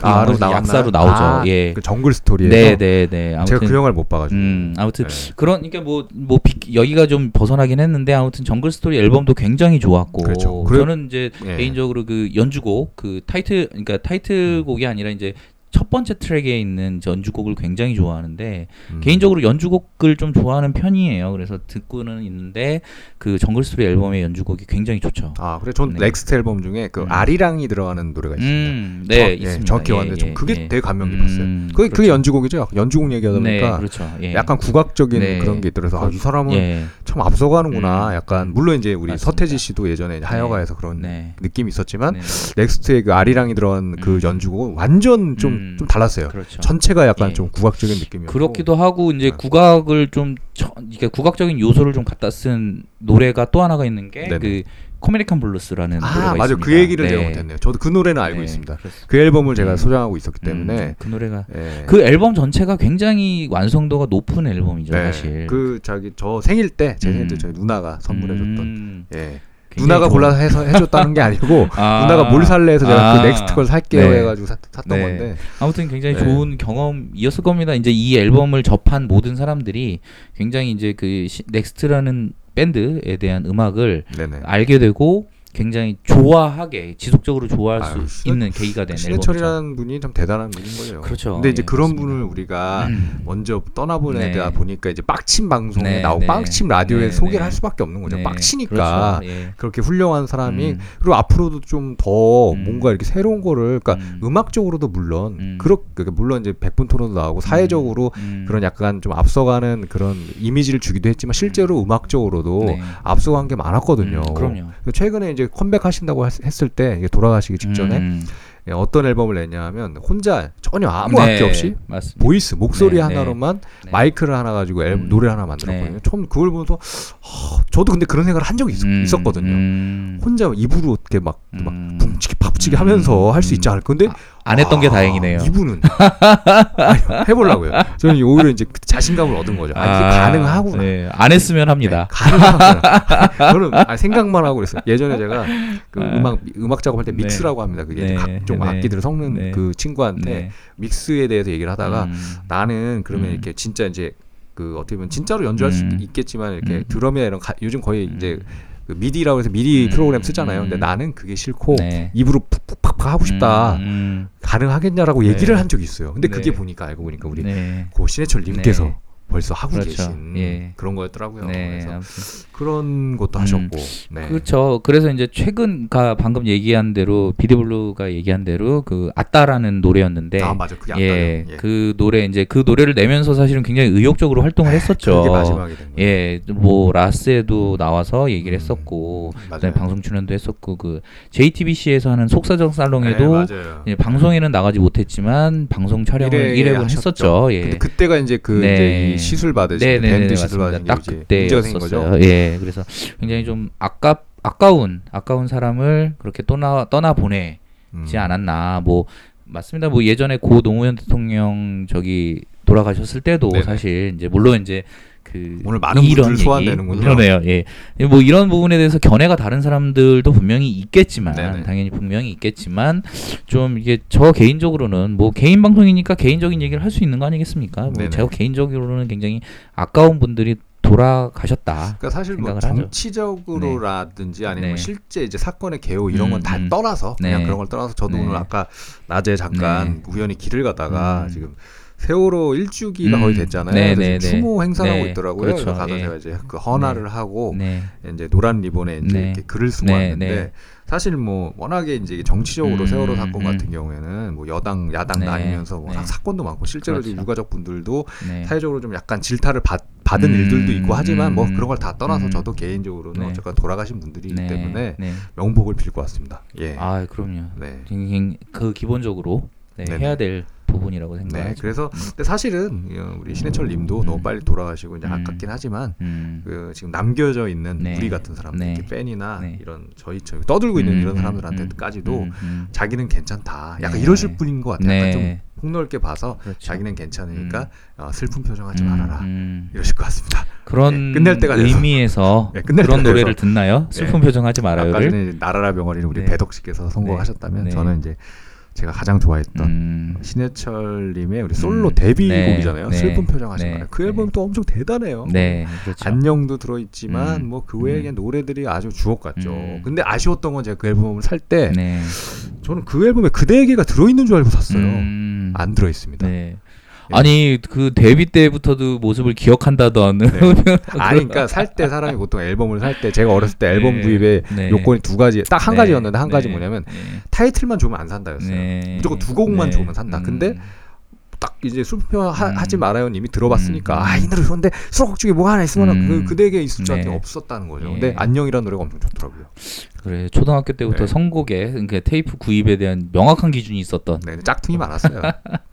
가로 아, 약사로 나오죠. 아, 예, 그 정글 스토리에서. 네네네. 네, 네. 제가 그 영화를 못 봐가지고. 음, 아무튼 네. 그러니까 뭐뭐 뭐 여기가 좀 벗어나긴 했는데 아무튼 정글 스토리 앨범도 굉장히 좋았고. 그렇죠. 그래, 저는 이제 예. 개인적으로 그 연주곡 그 타이틀 그러니까 타이틀곡이 아니라 이제. 첫 번째 트랙에 있는 연주곡을 굉장히 좋아하는데 음. 개인적으로 연주곡을 좀 좋아하는 편이에요. 그래서 듣고는 있는데 그 정글 스토리 앨범의 연주곡이 굉장히 좋죠. 아 그래, 전 넥스트 네. 앨범 중에 그 음. 아리랑이 들어가는 노래가 있습니다. 음, 네, 저, 있습니다. 예, 정확히 왔는데 예, 예, 그게 예. 되게 감명 깊었어요. 음, 그게, 그렇죠. 그게 연주곡이죠. 연주곡 얘기하다 보니까 네, 그렇죠. 예. 약간 국악적인 네. 그런 게 있더라서 아, 이 사람은 예. 참 앞서가는구나. 음. 약간 물론 이제 우리 맞습니다. 서태지 씨도 예전에 하여가에서 그런 네. 느낌이 있었지만 네. 넥스트의 그 아리랑이 들어간 그 음. 연주곡은 완전 좀 음. 음. 좀 달랐어요. 그렇죠. 전체가 약간 예. 좀 국악적인 느낌이었고 그렇기도 하고 이제 네. 국악을 좀 처, 그러니까 국악적인 요소를 좀 갖다 쓴 노래가 또 하나가 있는 게 그 커메리칸 블루스라는 아, 노래가 맞아요. 있습니다. 그 얘기를 네. 제가 못했네요. 저도 그 노래는 알고 네. 있습니다. 그렇습니다. 그 앨범을 제가 네. 소장하고 있었기 때문에 음, 그 노래가 네. 그 앨범 전체가 굉장히 완성도가 높은 앨범이죠. 네. 사실 그 자기 저 생일 때 제 생일 때 저희 누나가 선물해줬던 음. 예. 누나가 골라서 해서 해줬다는 게 아니고 아~ 누나가 뭘 살래 해서 제가 아~ 그 넥스트 걸 살게요 네. 해가지고 사, 샀던 네. 건데 아무튼 굉장히 네. 좋은 경험이었을 겁니다. 이제 이 앨범을 접한 모든 사람들이 굉장히 이제 그 시, 넥스트라는 밴드에 대한 음악을 네네. 알게 되고 굉장히 좋아하게 지속적으로 좋아할 아유, 수 신해, 있는 계기가 된 앨범이죠. 신해철이라는 분이 참 대단한 분인 거예요. 그렇죠. 근데 이제 예, 그런 그렇습니다. 분을 우리가 음. 먼저 떠나보내다 네. 보니까 이제 빡침 방송에 네, 나오고 네. 빡침 라디오에 네, 소개를 네. 할 수밖에 없는 거죠. 네. 빡치니까 그렇죠. 예. 그렇게 훌륭한 사람이 음. 그리고 앞으로도 좀 더 음. 뭔가 이렇게 새로운 거를 그러니까 음. 음악적으로도 물론 음. 그렇게 그러니까 물론 이제 백분 토론도 나오고 사회적으로 음. 그런 약간 좀 앞서가는 그런 이미지를 주기도 했지만 실제로 음악적으로도 네. 앞서간 게 많았거든요. 음. 그럼요. 최근에 이제 컴백하신다고 했을 때 돌아가시기 직전에 음. 어떤 앨범을 냈냐면 혼자 전혀 아무 네, 악기 없이 맞습니다. 보이스 목소리 네, 하나로만 네. 마이크를 하나 가지고 앨범, 음. 노래 하나 만들었거든요. 네. 처음 그걸 보면서 어, 저도 근데 그런 생각을 한 적이 있, 음. 있었거든요. 음. 혼자 입으로 이렇게 막, 음. 막 붕치기 팍치기 음. 하면서 할 수 있지 않을까. 근데 아, 안 했던 아, 게 다행이네요. 이분은 아니, 해보려고요. 저는 오히려 이제 자신감을 얻은 거죠. 아, 이게 아, 가능하구나. 네. 안 했으면 합니다. 네, 가능하구나. 저는 아니, 생각만 하고 그랬어요. 예전에 제가 그 아. 음악 음악 작업할 때 믹스라고 네. 합니다. 그게 네. 각종 네. 악기들을 섞는 네. 그 친구한테 네. 믹스에 대해서 얘기를 하다가 음. 나는 그러면 음. 이렇게 진짜 이제 그 어떻게 보면 진짜로 연주할 음. 수 있겠지만 이렇게 음. 드럼이나 이런 가, 요즘 거의 음. 이제 그 미디라고 해서 미디 음. 프로그램 쓰잖아요. 근데 나는 그게 싫고 네. 입으로 푹푹팍팍 하고 싶다. 음. 가능하겠냐라고 네. 얘기를 한 적이 있어요. 근데 네. 그게 보니까 알고 보니까 우리 네. 고 신해철 님께서 네. 벌써 하고 그렇죠. 계신 예. 그런 거였더라고요. 네, 그래서 아무튼. 그런 것도 하셨고 음, 네. 그렇죠. 그래서 이제 최근가 방금 얘기한 대로 피디블루가 얘기한 대로 그 아따라는 노래였는데 아 맞아 그게 아따요. 예, 예. 그 노래 이제 그 노래를 내면서 사실은 굉장히 의욕적으로 활동을 했었죠. 그게 마지막이 된 거예요. 예, 뭐 라스에도 나와서 얘기를 했었고 음, 그다음에 방송 출연도 했었고 그 제이티비씨에서 하는 속사정 살롱에도 네, 예, 방송에는 나가지 못했지만 방송 촬영을 일 회분 했었죠. 예. 근데 그때가 이제 그 네. 이제 시술 받으신 밴드 시술 받으신 게 그때 문제가 생긴 거죠. 예, 그래서 굉장히 좀 아깝 아까운 아까운 사람을 그렇게 떠나 떠나 보내지 음. 않았나. 뭐 맞습니다. 뭐 예전에 고 노무현 대통령 저기 돌아가셨을 때도 네네. 사실 이제 물론 이제 그 오늘 많은 분들 소환되는군요. 그러네요. 예, 뭐 이런 부분에 대해서 견해가 다른 사람들도 분명히 있겠지만 네네. 당연히 분명히 있겠지만 좀 이게 저 개인적으로는 뭐 개인 방송이니까 개인적인 얘기를 할 수 있는 거 아니겠습니까? 뭐 제가 개인적으로는 굉장히 아까운 분들이 돌아가셨다. 그러니까 사실 뭐 정치적으로라든지 네. 아니면 네. 실제 이제 사건의 개요 이런 건 다 음, 떠나서 그냥 네. 그런 걸 떠나서 저도 네. 오늘 아까 낮에 잠깐 네. 우연히 길을 가다가 음. 지금 세월호 일주기가 음. 거의 됐잖아요. 네, 네, 추모 행사를 네. 하고 있더라고요. 그렇죠. 그래서 가서 네. 제가 이제 그 헌화를 네. 하고 네. 이제 노란 리본에 이제 네. 이렇게 글을 쓰고 네. 왔는데 네. 사실 뭐 워낙에 이제 정치적으로 음. 세월호 사건 음. 같은 경우에는 뭐 여당 야당 네. 나뉘면서 워낙 네. 사건도 많고 실제로 그렇죠. 유가족 분들도 네. 사회적으로 좀 약간 질타를 받, 받은 음. 일들도 있고 하지만 음. 뭐 그런 걸 다 떠나서 음. 저도 개인적으로는 네. 어쨌건 돌아가신 분들이기 네. 때문에 네. 명복을 빌고 왔습니다. 예. 아 그럼요. 네. 그 기본적으로 네. 해야 될 부분이라고 생각해요. 네, 그래서 근데 사실은 우리 신해철님도 음, 너무 빨리 돌아가시고 이제 음, 아깝긴 하지만 음, 그 지금 남겨져 있는 네, 우리 같은 사람들, 네, 팬이나 네, 이런 저희 저희 떠들고 있는 음, 이런 사람들한테까지도 음, 음, 자기는 괜찮다. 약간 네, 이러실 분인 것 같아요. 약간 네, 좀 폭넓게 봐서 그렇죠. 자기는 괜찮으니까 음, 슬픈 표정하지 말아라 음, 이러실 것 같습니다. 그런 네, 끝낼 때가 의미에서 네, 끝낼 그런 때가 노래를 돼서. 듣나요? 슬픈 네, 표정하지 말아요를. 아까 전에 나라라 병아리를 우리 네, 배덕 씨께서 선곡하셨다면 네, 네. 저는 이제. 제가 가장 좋아했던 음. 신해철님의 우리 솔로 음. 데뷔곡이잖아요. 네. 슬픈 표정 하신 거예요. 네. 그 앨범 또 엄청 대단해요. 네. 그렇죠. 안녕도 들어있지만 음. 뭐 그 외에 음. 노래들이 아주 주옥 같죠. 음. 근데 아쉬웠던 건 제가 그 앨범을 살 때 네. 저는 그 앨범에 그대에게가 들어있는 줄 알고 샀어요. 음. 안 들어있습니다. 네. 아니 그 데뷔 때부터도 모습을 기억한다던 네. 아니 그러니까 살 때 사람이 보통 앨범을 살 때 제가 어렸을 때 앨범 네. 구입의 네. 요건이 두 가지 딱 한 네. 가지였는데 한 네. 가지 뭐냐면 네. 타이틀만 좋으면 안 산다였어요. 네. 무조건 두 곡만 네. 좋으면 산다. 음. 근데 딱 이제 수표하지 음. 말아요 님이 들어봤으니까 음. 아, 이 노래 좋은데 수록곡 중에 뭐가 하나 있으면 음. 그, 그대에게 있을 줄 알았더니 네. 없었다는 거죠. 근데 네. 안녕이라는 노래가 엄청 좋더라고요. 좋더라고요. 그래, 초등학교 때부터 네. 선곡에 그러니까 테이프 구입에 대한 명확한 기준이 있었던. 네, 짝퉁이 많았어요.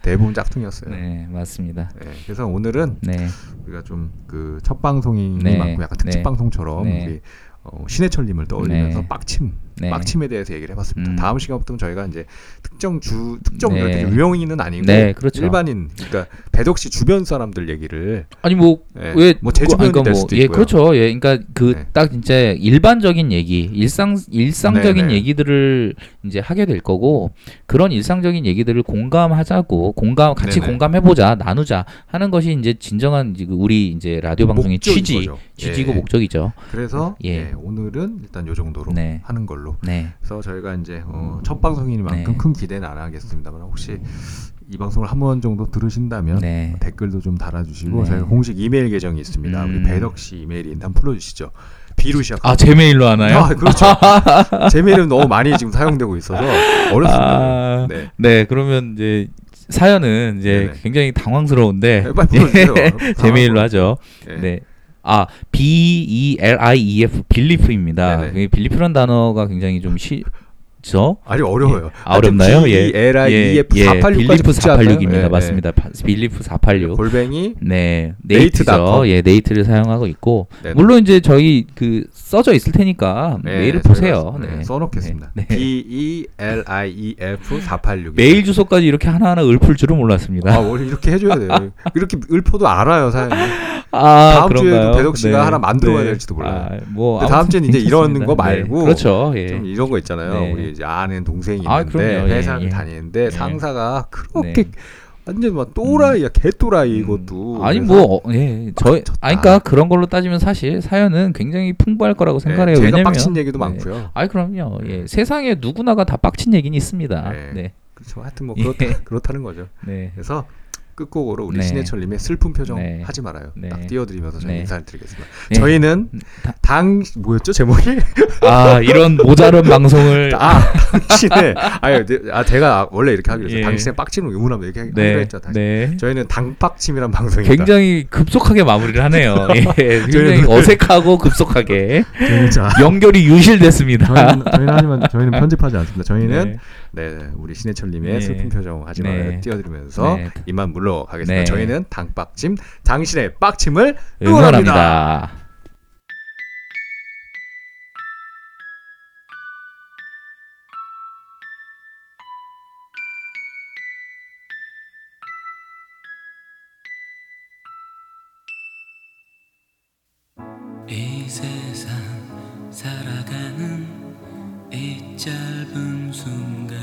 대부분 짝퉁이었어요. 네, 맞습니다. 네, 그래서 오늘은 네. 우리가 좀 그 첫 방송이 네. 많고 약간 특집 네. 방송처럼 네. 우리 어, 신해철님을 떠올리면서 네. 빡침, 네. 빡침에 대해서 얘기를 해봤습니다. 음. 다음 시간부터는 저희가 이제 특정 주, 특정 네. 유명인은 아니고 네, 그렇죠. 일반인, 그러니까 배덕 씨 주변 사람들 얘기를 아니 뭐 왜 뭐 제 주변이 될 수도 있고요. 예, 그렇죠. 예, 그러니까 그 딱 네. 진짜 일반적인 얘기, 일상 일상적인 네, 얘기들을 네. 이제 하게 될 거고 그런 일상적인 얘기들을 공감하자고 공감 같이 네, 네. 공감해보자, 나누자 하는 것이 이제 진정한 우리 이제 라디오 방송의 취지, 거죠. 취지고 예. 목적이죠. 그래서 예. 네. 오늘은 일단 요 정도로 네. 하는 걸로. 네. 그래서 저희가 이제 어, 첫 방송이니만큼 네. 큰 기대는 안 하겠습니다만 혹시 이 방송을 한 번 정도 들으신다면 네. 댓글도 좀 달아주시고 네. 저희가 공식 이메일 계정이 있습니다. 음. 우리 배덕 씨 이메일이 일단 풀어주시죠. B로 시작. 아, 제 메일로 하나요? 아, 그렇죠. 제 메일은 너무 많이 지금 사용되고 있어서 어렵습니다. 아, 네. 네, 그러면 이제. 사연은 이제 네네. 굉장히 당황스러운데 제 메일로 하죠. 네. 네. 아, B E L I E F 빌리프입니다. 빌리프란 단어가 굉장히 좀 시, 저? 아니 어려워요. 예. 아, 어렵나요? B E L I E F 예. 사팔육까지 빌리프 사팔육입니다. 예. 맞습니다. 예. 빌리프 사팔육. 골뱅이. 네. 네이트죠. 예, 네이트를 사용하고 있고 네네. 물론 이제 저희 그 써져 있을 테니까 네, 메일을 보세요. 네. 네. 써놓겠습니다. 네. B E L I E F 사팔육. 메일 주소까지 이렇게 하나하나 읊을 줄은 몰랐습니다. 아, 원래 이렇게 해줘야 돼요. 이렇게 읊어도 알아요, 사장님. 아, 다음 그런가요? 주에도 배덕 씨가 네. 하나 만들어야 네. 될지도 몰라요. 아, 뭐 다음 주는 이제 이런 거 말고, 네. 그렇죠. 예. 좀 이런 거 있잖아요. 네. 우리 이제 아는 동생이 있는데 아, 회사를 예. 다니는데 예. 상사가 그렇게 네. 완전 막 또라이야, 음. 개또라이 이것도. 아니 뭐 예, 저, 아니 그러니까 그런 걸로 따지면 사실 사연은 굉장히 풍부할 거라고 생각해요. 네, 제가 왜냐면 빡친 얘기도 네. 많고요. 아니 그럼요. 예, 세상에 누구나가 다 빡친 얘기는 있습니다. 네, 네. 그렇죠. 하여튼 뭐 그렇다, 예. 그렇다는 거죠. 네. 그래서. 끝곡으로 우리 네. 신해철님의 슬픈 표정 네. 하지 말아요. 네. 딱 띄워드리면서 저희 네. 인사를 드리겠습니다. 네. 저희는 당 뭐였죠 제목이? 아 이런 모자른 방송을 아 당신의 아유 아 제가 원래 이렇게 하기로 했어요. 예. 당신의 빡침을 응원하면 이렇게 네. 하기로 했죠. 네. 저희는 당박침이란 방송입니다. 굉장히 급속하게 마무리를 하네요. 예. 굉장히 어색하고 급속하게 연결이 유실됐습니다. 저희는, 저희는 하지만 저희는 편집하지 않습니다. 저희는 네. 네, 우리 신해철님의 네. 슬픈 표정 하지 말아요. 네. 띄워드리면서 네. 이만 물러. 가겠습니다. 네. 저희는 당박침, 당신의 빡침을 응원합니다. 응원합니다. 이 세상 살아가는 이 짧은 순간